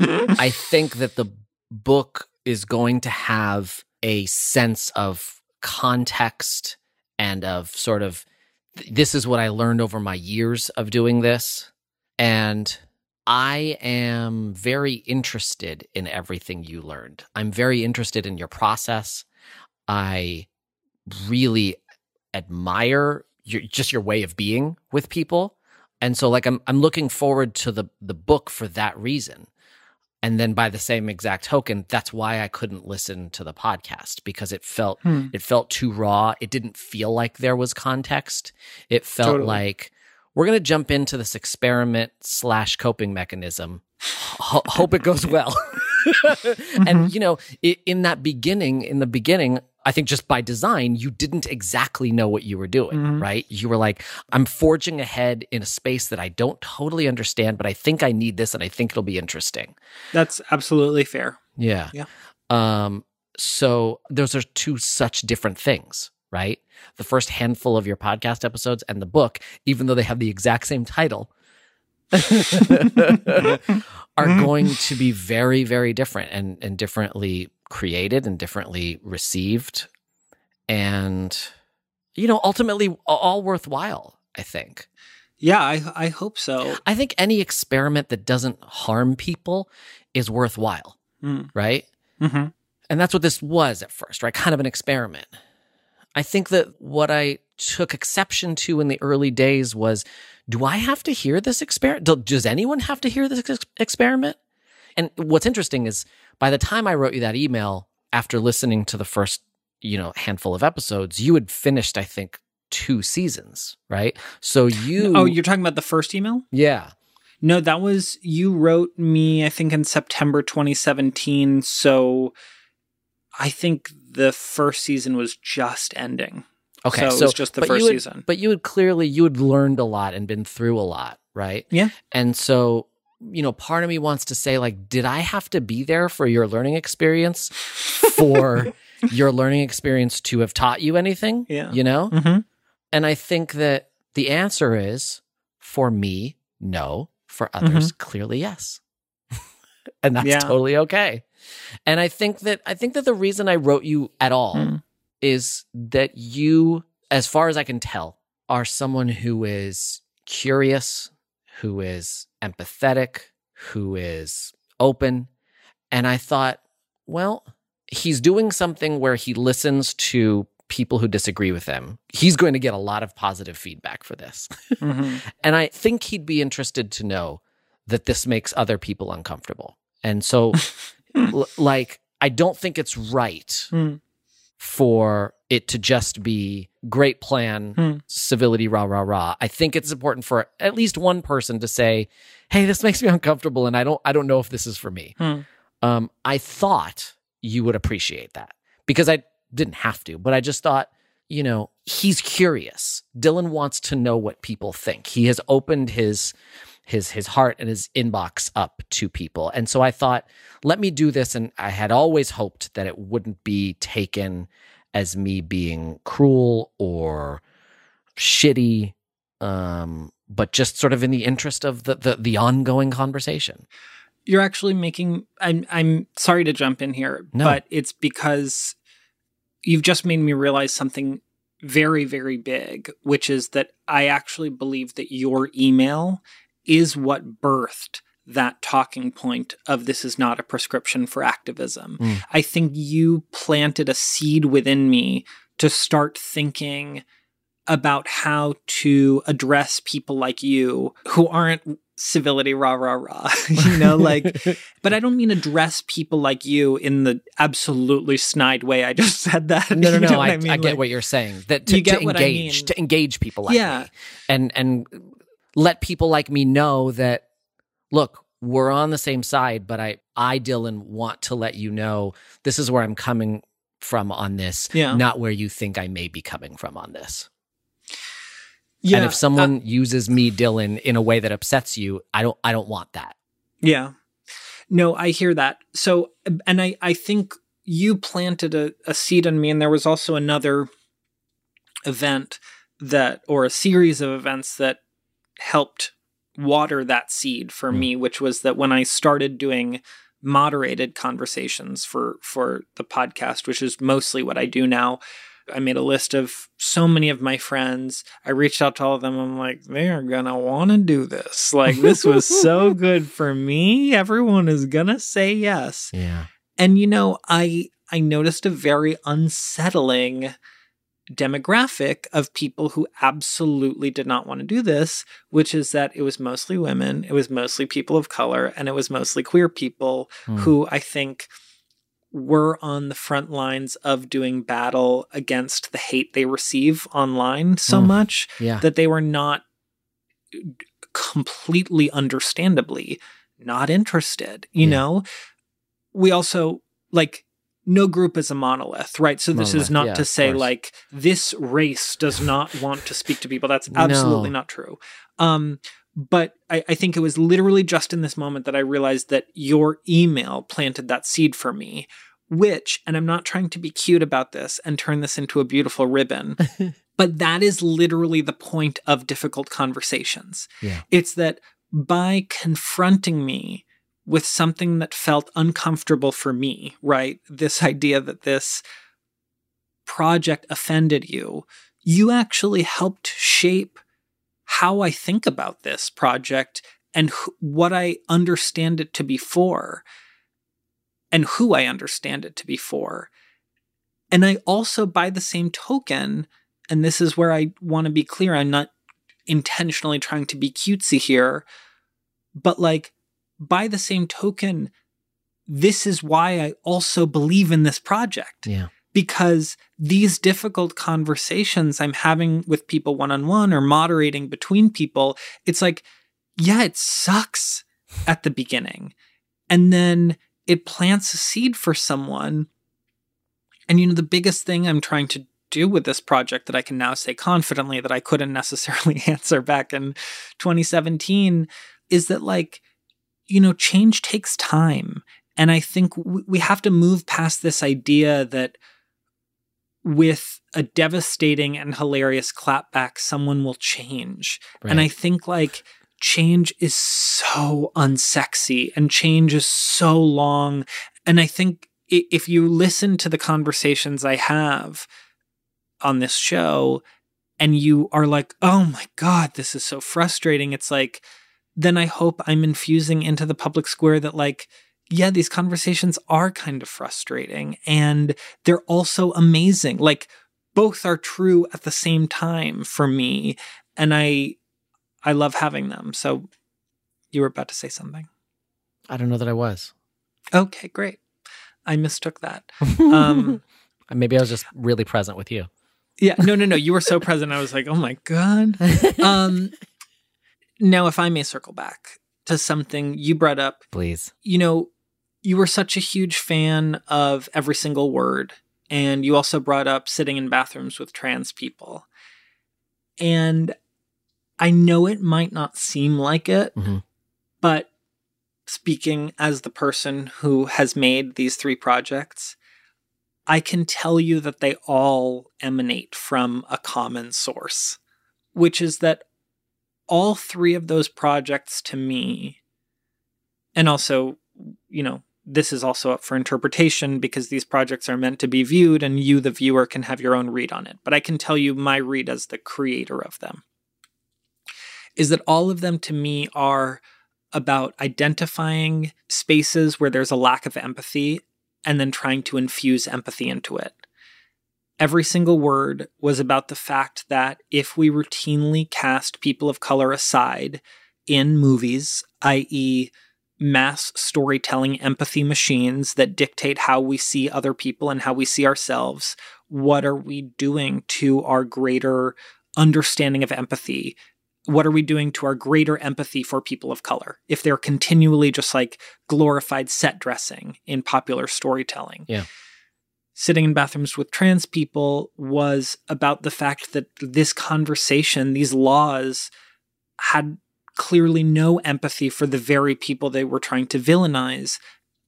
I think that the book is going to have a sense of context and of sort of, this is what I learned over my years of doing this. And I am very interested in everything you learned. I'm very interested in your process. I really admire your, just your way of being with people. And so, like, I'm I'm looking forward to the, the book for that reason. And then by the same exact token, that's why I couldn't listen to the podcast, because it felt hmm. it felt too raw. It didn't feel like there was context. It felt totally. like... We're going to jump into this experiment slash coping mechanism. Ho- hope it goes well. mm-hmm. And, you know, in that beginning, in the beginning, I think just by design, you didn't exactly know what you were doing, mm-hmm. right? You were like, I'm forging ahead in a space that I don't totally understand, but I think I need this and I think it'll be interesting. That's absolutely fair. Yeah. Yeah. Um, so those are two such different things. Right? The first handful of your podcast episodes and the book, even though they have the exact same title, are going to be very, very different and, and differently created and differently received. And, you know, ultimately all worthwhile, I think. Yeah, I, I hope so. I think any experiment that doesn't harm people is worthwhile, mm. right? Mm-hmm. And that's what this was at first, right? Kind of an experiment. I think that what I took exception to in the early days was, do I have to hear this experiment? Does anyone have to hear this ex- experiment? And what's interesting is, by the time I wrote you that email, after listening to the first, you know, handful of episodes, you had finished, I think, two seasons, right? So you... Oh, you're talking about the first email? Yeah. No, that was... You wrote me, I think, in September twenty seventeen, so... I think the first season was just ending. Okay. So it so, was just the first had, season. But you had clearly, you had learned a lot and been through a lot, right? Yeah. And so, you know, part of me wants to say, like, did I have to be there for your learning experience for your learning experience to have taught you anything? Yeah. You know? Mm-hmm. And I think that the answer is, for me, no. For others, mm-hmm. clearly, yes. And that's yeah. totally okay. And I think that I think that the reason I wrote you at all mm. is that you, as far as I can tell, are someone who is curious, who is empathetic, who is open. And I thought, well, he's doing something where he listens to people who disagree with him. He's going to get a lot of positive feedback for this. Mm-hmm. And I think he'd be interested to know that this makes other people uncomfortable. And so... L- like, I don't think it's right mm. for it to just be great plan, hmm. civility, rah, rah, rah. I think it's important for at least one person to say, hey, this makes me uncomfortable and I don't I don't know if this is for me. Hmm. Um, I thought you would appreciate that because I didn't have to, but I just thought, you know, he's curious. Dylan wants to know what people think. He has opened his his his heart and his inbox up to people. And so I thought, let me do this. And I had always hoped that it wouldn't be taken as me being cruel or shitty, um, but just sort of in the interest of the the, the ongoing conversation. You're actually making, I'm, I'm sorry to jump in here, no. but it's because you've just made me realize something very, very big, which is that I actually believe that your email is what birthed that talking point of this is not a prescription for activism. Mm. I think you planted a seed within me to start thinking about how to address people like you who aren't civility, rah, rah, rah, you know, like, but I don't mean address people like you in the absolutely snide way I just said that. No, no, you know no, I, I, mean? I get like, what you're saying, that to, you get to engage, what I mean. to engage people like yeah. me and, and let people like me know that, look, we're on the same side, but I, I, Dylan, want to let you know this is where I'm coming from on this, yeah. not where you think I may be coming from on this. Yeah, and if someone uh, uses me, Dylan, in a way that upsets you, I don't I don't want that. Yeah. No, I hear that. So, and I, I think you planted a, a seed in me, and there was also another event that, or a series of events that helped water that seed for mm. me, which was that when I started doing moderated conversations for, for the podcast, which is mostly what I do now, I made a list of so many of my friends. I reached out to all of them. I'm like, they are going to want to do this. Like, this was so good for me. Everyone is going to say yes. Yeah. And, you know, I I noticed a very unsettling demographic of people who absolutely did not want to do this, which is that it was mostly women, it was mostly people of color, and it was mostly queer people mm. who I think were on the front lines of doing battle against the hate they receive online so mm, much yeah. that they were not completely understandably not interested, you yeah. know? We also, like, no group is a monolith, right? So monolith, this is not yeah, to say, like, this race does not want to speak to people. That's absolutely no. not true. Um, But I, I think it was literally just in this moment that I realized that your email planted that seed for me, which, and I'm not trying to be cute about this and turn this into a beautiful ribbon, but that is literally the point of difficult conversations. Yeah. It's that by confronting me with something that felt uncomfortable for me, right? This idea that this project offended you, you actually helped shape how I think about this project and wh- what I understand it to be for and who I understand it to be for. And I also, by the same token, and this is where I want to be clear, I'm not intentionally trying to be cutesy here, but like, by the same token, this is why I also believe in this project. Yeah. Because these difficult conversations I'm having with people one-on-one or moderating between people, it's like, yeah, it sucks at the beginning. And then it plants a seed for someone. And, you know, the biggest thing I'm trying to do with this project that I can now say confidently that I couldn't necessarily answer back in twenty seventeen is that, like, you know, change takes time. And I think w- we have to move past this idea that with a devastating and hilarious clapback, someone will change. Right. And I think, like, change is so unsexy and change is so long. And I think if you listen to the conversations I have on this show and you are like, oh my God, this is so frustrating. It's like, then I hope I'm infusing into the public square that, like, yeah, these conversations are kind of frustrating and they're also amazing. Like, both are true at the same time for me. And I, I love having them. So you were about to say something. I don't know that I was. Okay, great. I mistook that. Um, Maybe I was just really present with you. Yeah. No, no, no. You were so present. I was like, oh my God. Um, now, if I may circle back to something you brought up. Please. You know, you were such a huge fan of Every Single Word. And you also brought up Sitting in Bathrooms with Trans People. And I know it might not seem like it, mm-hmm. but speaking as the person who has made these three projects, I can tell you that they all emanate from a common source, which is that all three of those projects to me, and also, you know, this is also up for interpretation because these projects are meant to be viewed and you, the viewer, can have your own read on it. But I can tell you my read as the creator of them is that all of them to me are about identifying spaces where there's a lack of empathy and then trying to infuse empathy into it. Every Single Word was about the fact that if we routinely cast people of color aside in movies, that is, mass storytelling empathy machines that dictate how we see other people and how we see ourselves, what are we doing to our greater understanding of empathy? What are we doing to our greater empathy for people of color if they're continually just like glorified set dressing in popular storytelling? Yeah. Sitting in Bathrooms with Trans People was about the fact that this conversation, these laws had clearly no empathy for the very people they were trying to villainize.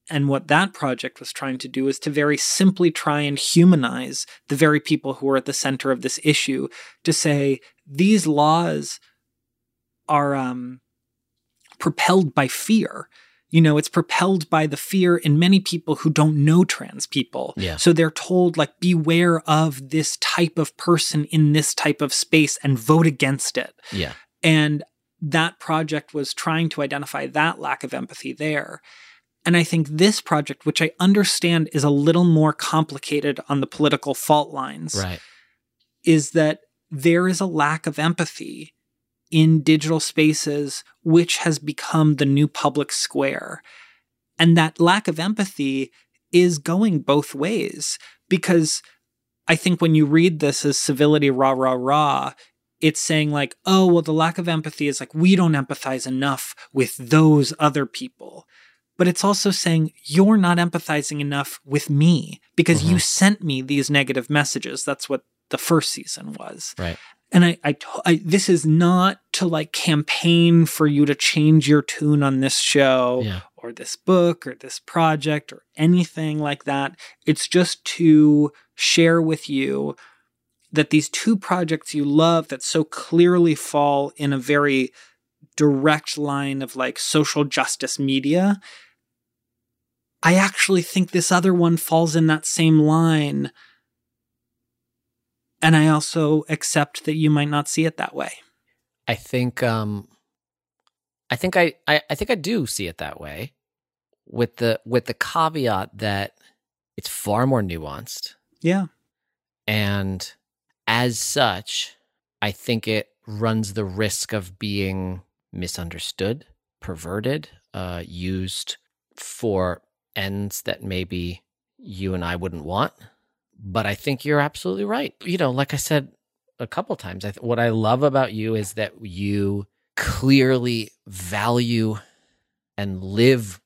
And what that project was trying to do is to very simply try and humanize the very people who are at the center of this issue, to say these laws are um, propelled by fear. You know, it's propelled by the fear in many people who don't know trans people. Yeah. So they're told, like, beware of this type of person in this type of space and vote against it. Yeah. And that project was trying to identify that lack of empathy there. And I think this project, which I understand is a little more complicated on the political fault lines, right, is that there is a lack of empathy in digital spaces, which has become the new public square. And that lack of empathy is going both ways, because I think when you read this as civility, rah, rah, rah, it's saying like, oh, well, the lack of empathy is like, we don't empathize enough with those other people. But it's also saying, you're not empathizing enough with me because mm-hmm. you sent me these negative messages. That's what the first season was. Right. And I, I, I, this is not to like campaign for you to change your tune on this show yeah. or this book or this project or anything like that. It's just to share with you that these two projects you love that so clearly fall in a very direct line of like social justice media, I actually think this other one falls in that same line. And I also accept that you might not see it that way. I think, um, I think I, I, I think I do see it that way, with the with the caveat that it's far more nuanced. Yeah, and as such, I think it runs the risk of being misunderstood, perverted, uh, used for ends that maybe you and I wouldn't want. But I think you're absolutely right. You know, like I said a couple times, I th- what I love about you is that you clearly value and live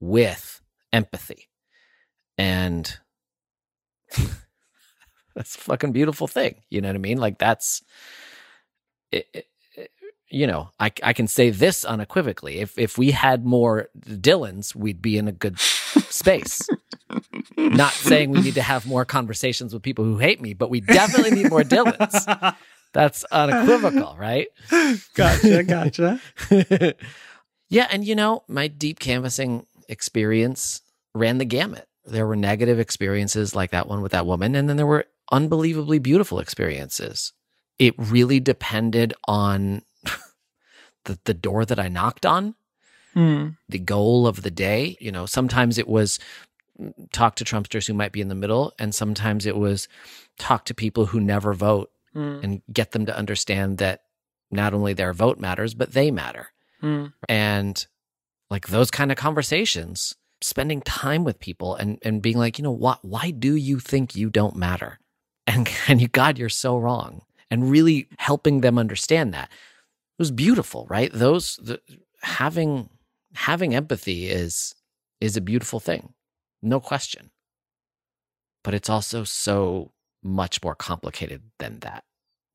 with empathy. And that's a fucking beautiful thing. You know what I mean? Like that's, it, it, it, you know, I, I can say this unequivocally. If, if we had more Dylans, we'd be in a good space. Not saying we need to have more conversations with people who hate me, but we definitely need more Dylans. That's unequivocal, right? Gotcha, gotcha. Yeah, and you know, my deep canvassing experience ran the gamut. There were negative experiences like that one with that woman, and then there were unbelievably beautiful experiences. It really depended on the, the door that I knocked on, mm. the goal of the day. You know, sometimes it was talk to Trumpsters who might be in the middle, and sometimes it was talk to people who never vote mm. and get them to understand that not only their vote matters, but they matter. Mm. And like those kind of conversations spending time with people and, and being like, you know, why, why do you think you don't matter? And, and you, God, you're so wrong. And really helping them understand that. It was beautiful, right? Those, the, having, having empathy is, is a beautiful thing. No question. But it's also so much more complicated than that,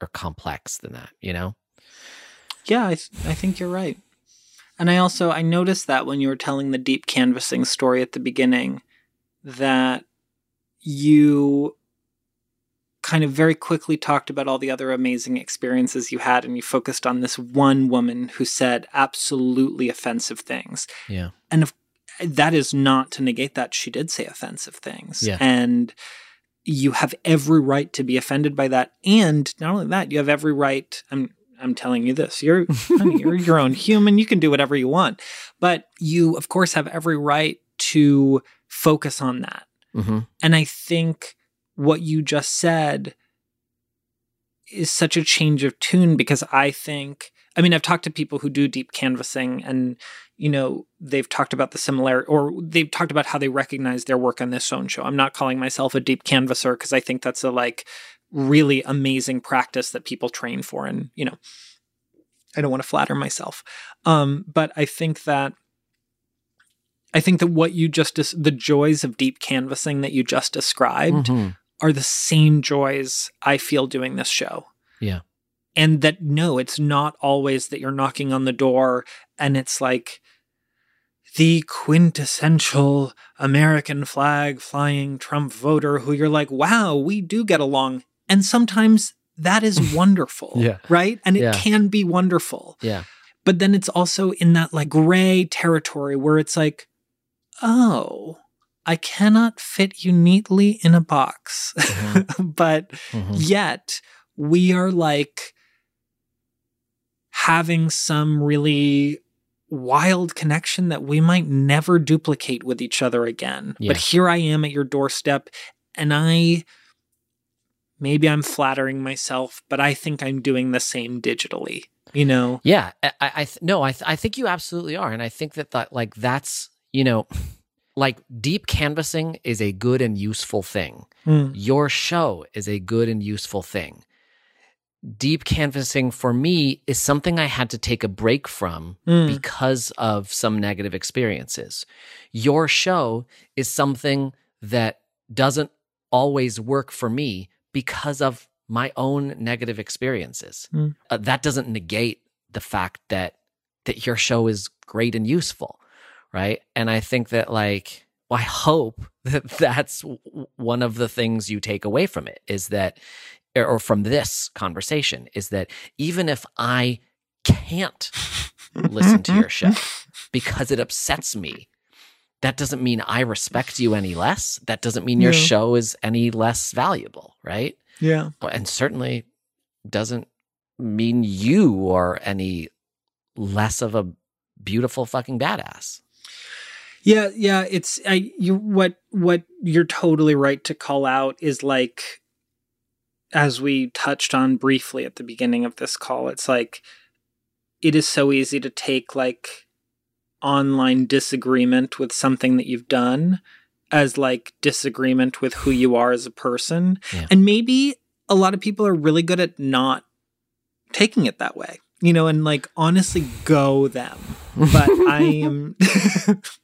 or complex than that, you know? Yeah, I, th- I think you're right. And I also, I noticed that when you were telling the deep canvassing story at the beginning, that you kind of very quickly talked about all the other amazing experiences you had, and you focused on this one woman who said absolutely offensive things. Yeah. And of, that is not to negate that she did say offensive things. Yeah. And you have every right to be offended by that. And not only that, you have every right... I'm, I'm telling you this, you're, honey, you're your own human. You can do whatever you want, but you of course have every right to focus on that. Mm-hmm. And I think what you just said is such a change of tune, because I think, I mean, I've talked to people who do deep canvassing, and, you know, they've talked about the similarity, or they've talked about how they recognize their work on this own show. I'm not calling myself a deep canvasser, because I think that's a like, really amazing practice that people train for. And, you know, I don't want to flatter myself. Um, but I think that, I think that what you just, dis- the joys of deep canvassing that you just described mm-hmm. are the same joys I feel doing this show. Yeah. And that, no, it's not always that you're knocking on the door and it's like the quintessential American flag flying Trump voter who you're like, wow, we do get along. And sometimes that is wonderful, yeah. right? And it yeah. can be wonderful. Yeah. But then it's also in that like gray territory where it's like, oh, I cannot fit you neatly in a box. Mm-hmm. But mm-hmm. yet we are like having some really wild connection that we might never duplicate with each other again. Yeah. But here I am at your doorstep, and I... Maybe I'm flattering myself, but I think I'm doing the same digitally, you know? Yeah, I, I th- no, I, th- I think you absolutely are. And I think that, that like, that's, you know, like deep canvassing is a good and useful thing. Mm. Your show is a good and useful thing. Deep canvassing for me is something I had to take a break from mm. because of some negative experiences. Your show is something that doesn't always work for me because of my own negative experiences. Mm. Uh, that doesn't negate the fact that that your show is great and useful, right? And I think that, like, well, I hope that that's w- one of the things you take away from it, is that, or from this conversation, is that even if I can't listen to your show because it upsets me, that doesn't mean I respect you any less. That doesn't mean your yeah. show is any less valuable, right? Yeah. And certainly doesn't mean you are any less of a beautiful fucking badass. Yeah, yeah. It's I, you, what what you're totally right to call out is like, as we touched on briefly at the beginning of this call, it's like, it is so easy to take like, online disagreement with something that you've done as like disagreement with who you are as a person. Yeah. And maybe a lot of people are really good at not taking it that way, you know, and like honestly go them. But I am,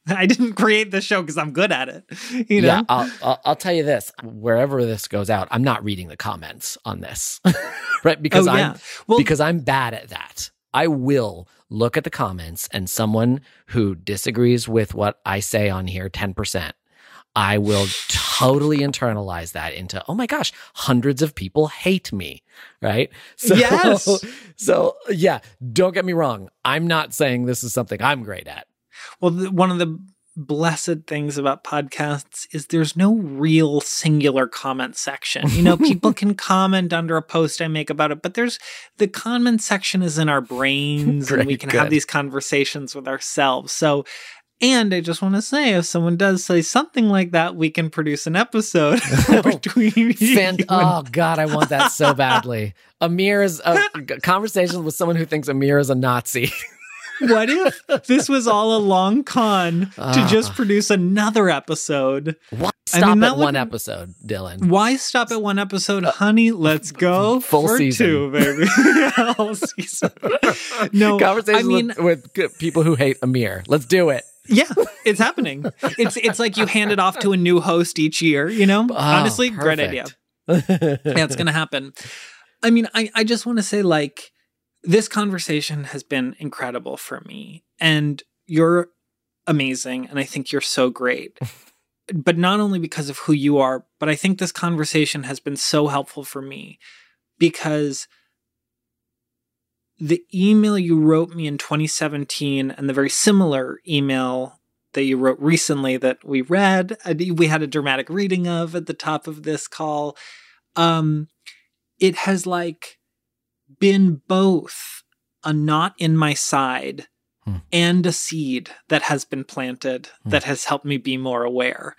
I didn't create this show because I'm good at it. You know? Yeah, I'll, I'll, I'll tell you this, wherever this goes out, I'm not reading the comments on this, right? Because oh, yeah. I'm, well, because I'm bad at that. I will look at the comments, and someone who disagrees with what I say on here, ten percent, I will totally internalize that into, oh my gosh, hundreds of people hate me, right? So, yes. So yeah, don't get me wrong. I'm not saying this is something I'm great at. Well, the, one of the blessed things about podcasts is there's no real singular comment section. You know, people can comment under a post I make about it, but there's the comment section is in our brains and we can good. have these conversations with ourselves. So, and I just want to say, if someone does say something like that, we can produce an episode oh, between fan- you and- Oh God, I want that so badly. Amir is a, a conversation with someone who thinks Amir is a Nazi. What if this was all a long con uh, to just produce another episode? Why stop I mean, at one would, episode, Dylan? Why stop at one episode, uh, honey? Let's go full for season. Two, baby. Whole season. No, conversations I mean, with, with people who hate Amir. Let's do it. Yeah, it's happening. It's it's like you hand it off to a new host each year. You know, oh, honestly, perfect. Great idea. Yeah, it's gonna happen. I mean, I I just want to say like. This conversation has been incredible for me, and you're amazing, and I think you're so great, but not only because of who you are, but I think this conversation has been so helpful for me because the email you wrote me in twenty seventeen and the very similar email that you wrote recently that we read, we had a dramatic reading of at the top of this call, um, it has like... been both a knot in my side hmm. and a seed that has been planted hmm. that has helped me be more aware.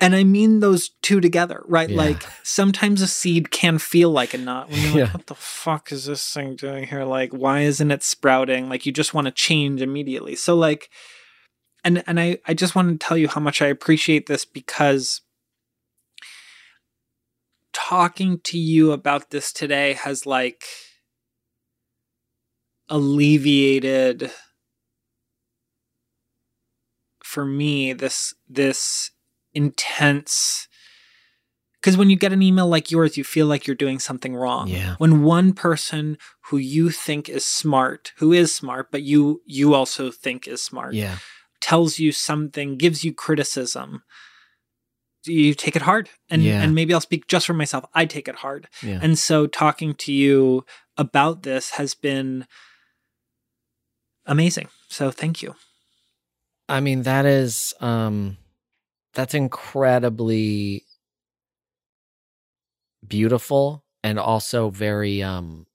And I mean those two together, right? Yeah. Like sometimes a seed can feel like a knot when you're yeah. like, what the fuck is this thing doing here? Like, why isn't it sprouting? Like you just want to change immediately. So like, and, and I, I just want to tell you how much I appreciate this because talking to you about this today has like alleviated for me this this intense, because when you get an email like yours, you feel like you're doing something wrong. Yeah. When one person who you think is smart, who is smart, but you you also think is smart, yeah. tells you something, gives you criticism, you take it hard. And yeah. and maybe I'll speak just for myself. I take it hard. Yeah. And so talking to you about this has been amazing. So thank you. I mean, that is, um, that's incredibly beautiful and also very, um,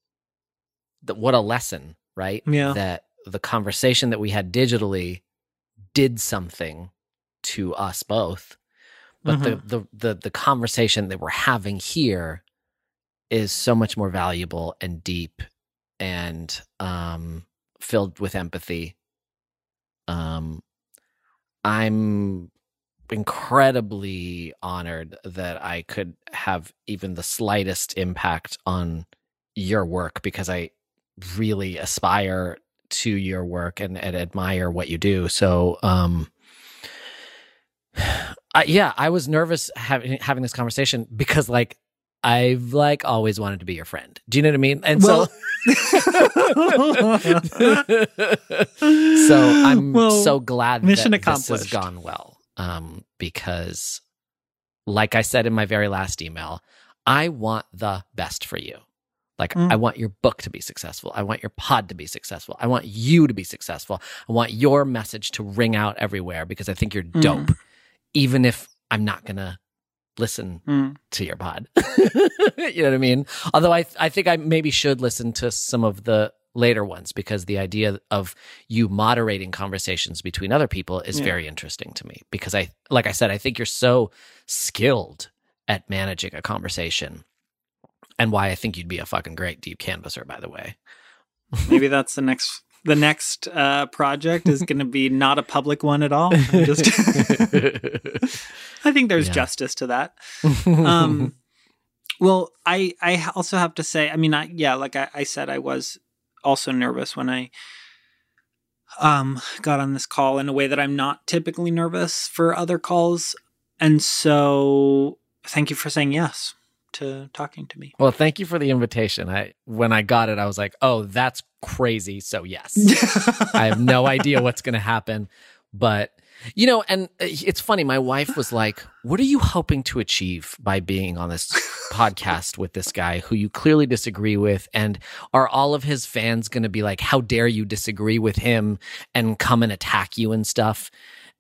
th- what a lesson, right? Yeah. That the conversation that we had digitally did something to us both. But mm-hmm. the, the, the, the conversation that we're having here is so much more valuable and deep and um, filled with empathy. Um, I'm incredibly honored that I could have even the slightest impact on your work because I really aspire to your work and, and admire what you do. So, um, Uh, yeah, I was nervous having having this conversation because, like, I've like always wanted to be your friend. Do you know what I mean? And well, so, so I'm well, so glad mission that accomplished. This has gone well. Um, because, like I said in my very last email, I want the best for you. Like, mm. I want your book to be successful. I want your pod to be successful. I want you to be successful. I want your message to ring out everywhere because I think you're dope. Mm. Even if I'm not going to listen mm. to your pod. You know what I mean? Although I th- I think I maybe should listen to some of the later ones because the idea of you moderating conversations between other people is yeah. very interesting to me. Because I, like I said, I think you're so skilled at managing a conversation and why I think you'd be a fucking great deep canvasser, by the way. Maybe that's the next... The next uh, project is going to be not a public one at all. I'm just I think there's yeah. justice to that. Um, well, I I also have to say, I mean, I, yeah, like I, I said, I was also nervous when I um, got on this call in a way that I'm not typically nervous for other calls. And so thank you for saying yes to talking to me. Well, thank you for the invitation. I when I got it, I was like, oh, that's crazy. So yes, I have no idea what's going to happen. But, you know, and it's funny. My wife was like, what are you hoping to achieve by being on this podcast with this guy who you clearly disagree with? And are all of his fans going to be like, how dare you disagree with him and come and attack you and stuff?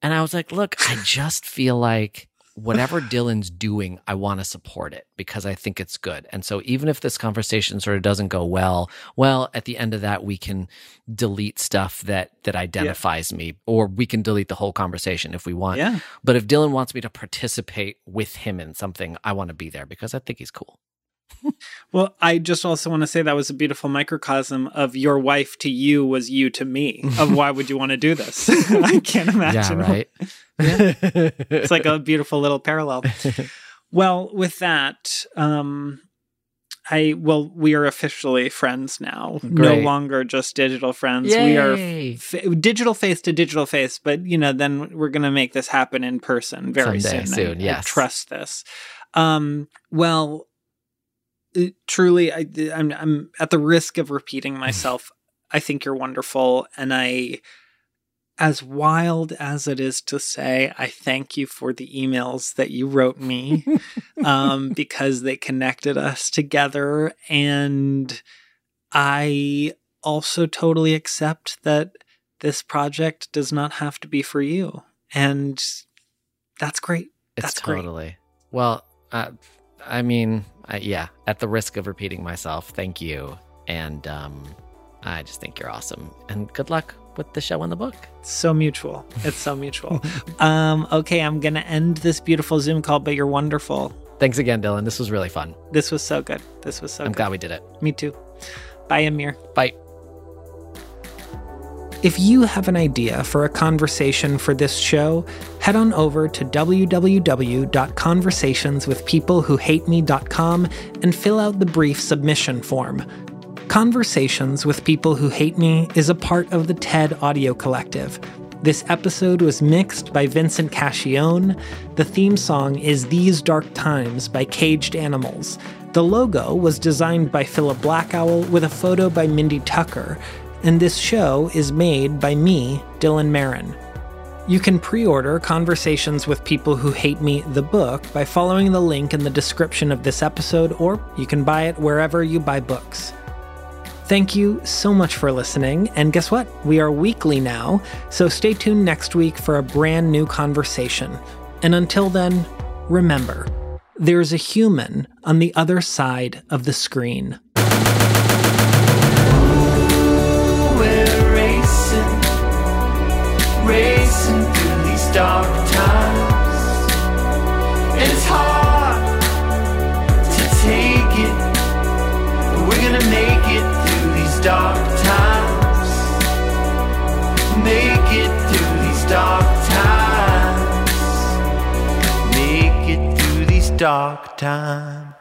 And I was like, look, I just feel like whatever Dylan's doing, I want to support it because I think it's good. And so even if this conversation sort of doesn't go well, well, at the end of that, we can delete stuff that that identifies yeah. me, or we can delete the whole conversation if we want. Yeah. But if Dylan wants me to participate with him in something, I want to be there because I think he's cool. Well, I just also want to say that was a beautiful microcosm of your wife to you was you to me. Of why would you want to do this? I can't imagine. Yeah, right. Yeah. It's like a beautiful little parallel. Well, with that, um, I well, we are officially friends now. Great. No longer just digital friends. Yay. We are fa- digital face to digital face. But you know, then we're going to make this happen in person very Someday, soon. soon I, yes. I trust this. Um, well. It, truly, I, I'm, I'm at the risk of repeating myself. I think you're wonderful. And I, as wild as it is to say, I thank you for the emails that you wrote me um, because they connected us together. And I also totally accept that this project does not have to be for you. And that's great. That's it's totally. Great. Well, uh, I mean... Uh, yeah, at the risk of repeating myself, thank you. And um, I just think you're awesome. And good luck with the show and the book. So mutual. It's so mutual. um, okay, I'm going to end this beautiful Zoom call, but you're wonderful. Thanks again, Dylan. This was really fun. This was so good. This was so I'm good. I'm glad we did it. Me too. Bye, Amir. Bye. If you have an idea for a conversation for this show, head on over to w w w dot conversations with people who hate me dot com and fill out the brief submission form. Conversations with People Who Hate Me is a part of the TED Audio Collective. This episode was mixed by Vincent Cascione. The theme song is These Dark Times by Caged Animals. The logo was designed by Philip Black Owl with a photo by Mindy Tucker. And this show is made by me, Dylan Marron. You can pre-order Conversations with People Who Hate Me, the book, by following the link in the description of this episode, or you can buy it wherever you buy books. Thank you so much for listening, and guess what? We are weekly now, so stay tuned next week for a brand new conversation. And until then, remember, there's a human on the other side of the screen. Racing through these dark times, and it's hard to take it, but we're gonna make it through these dark times. Make it through these dark times. Make it through these dark times.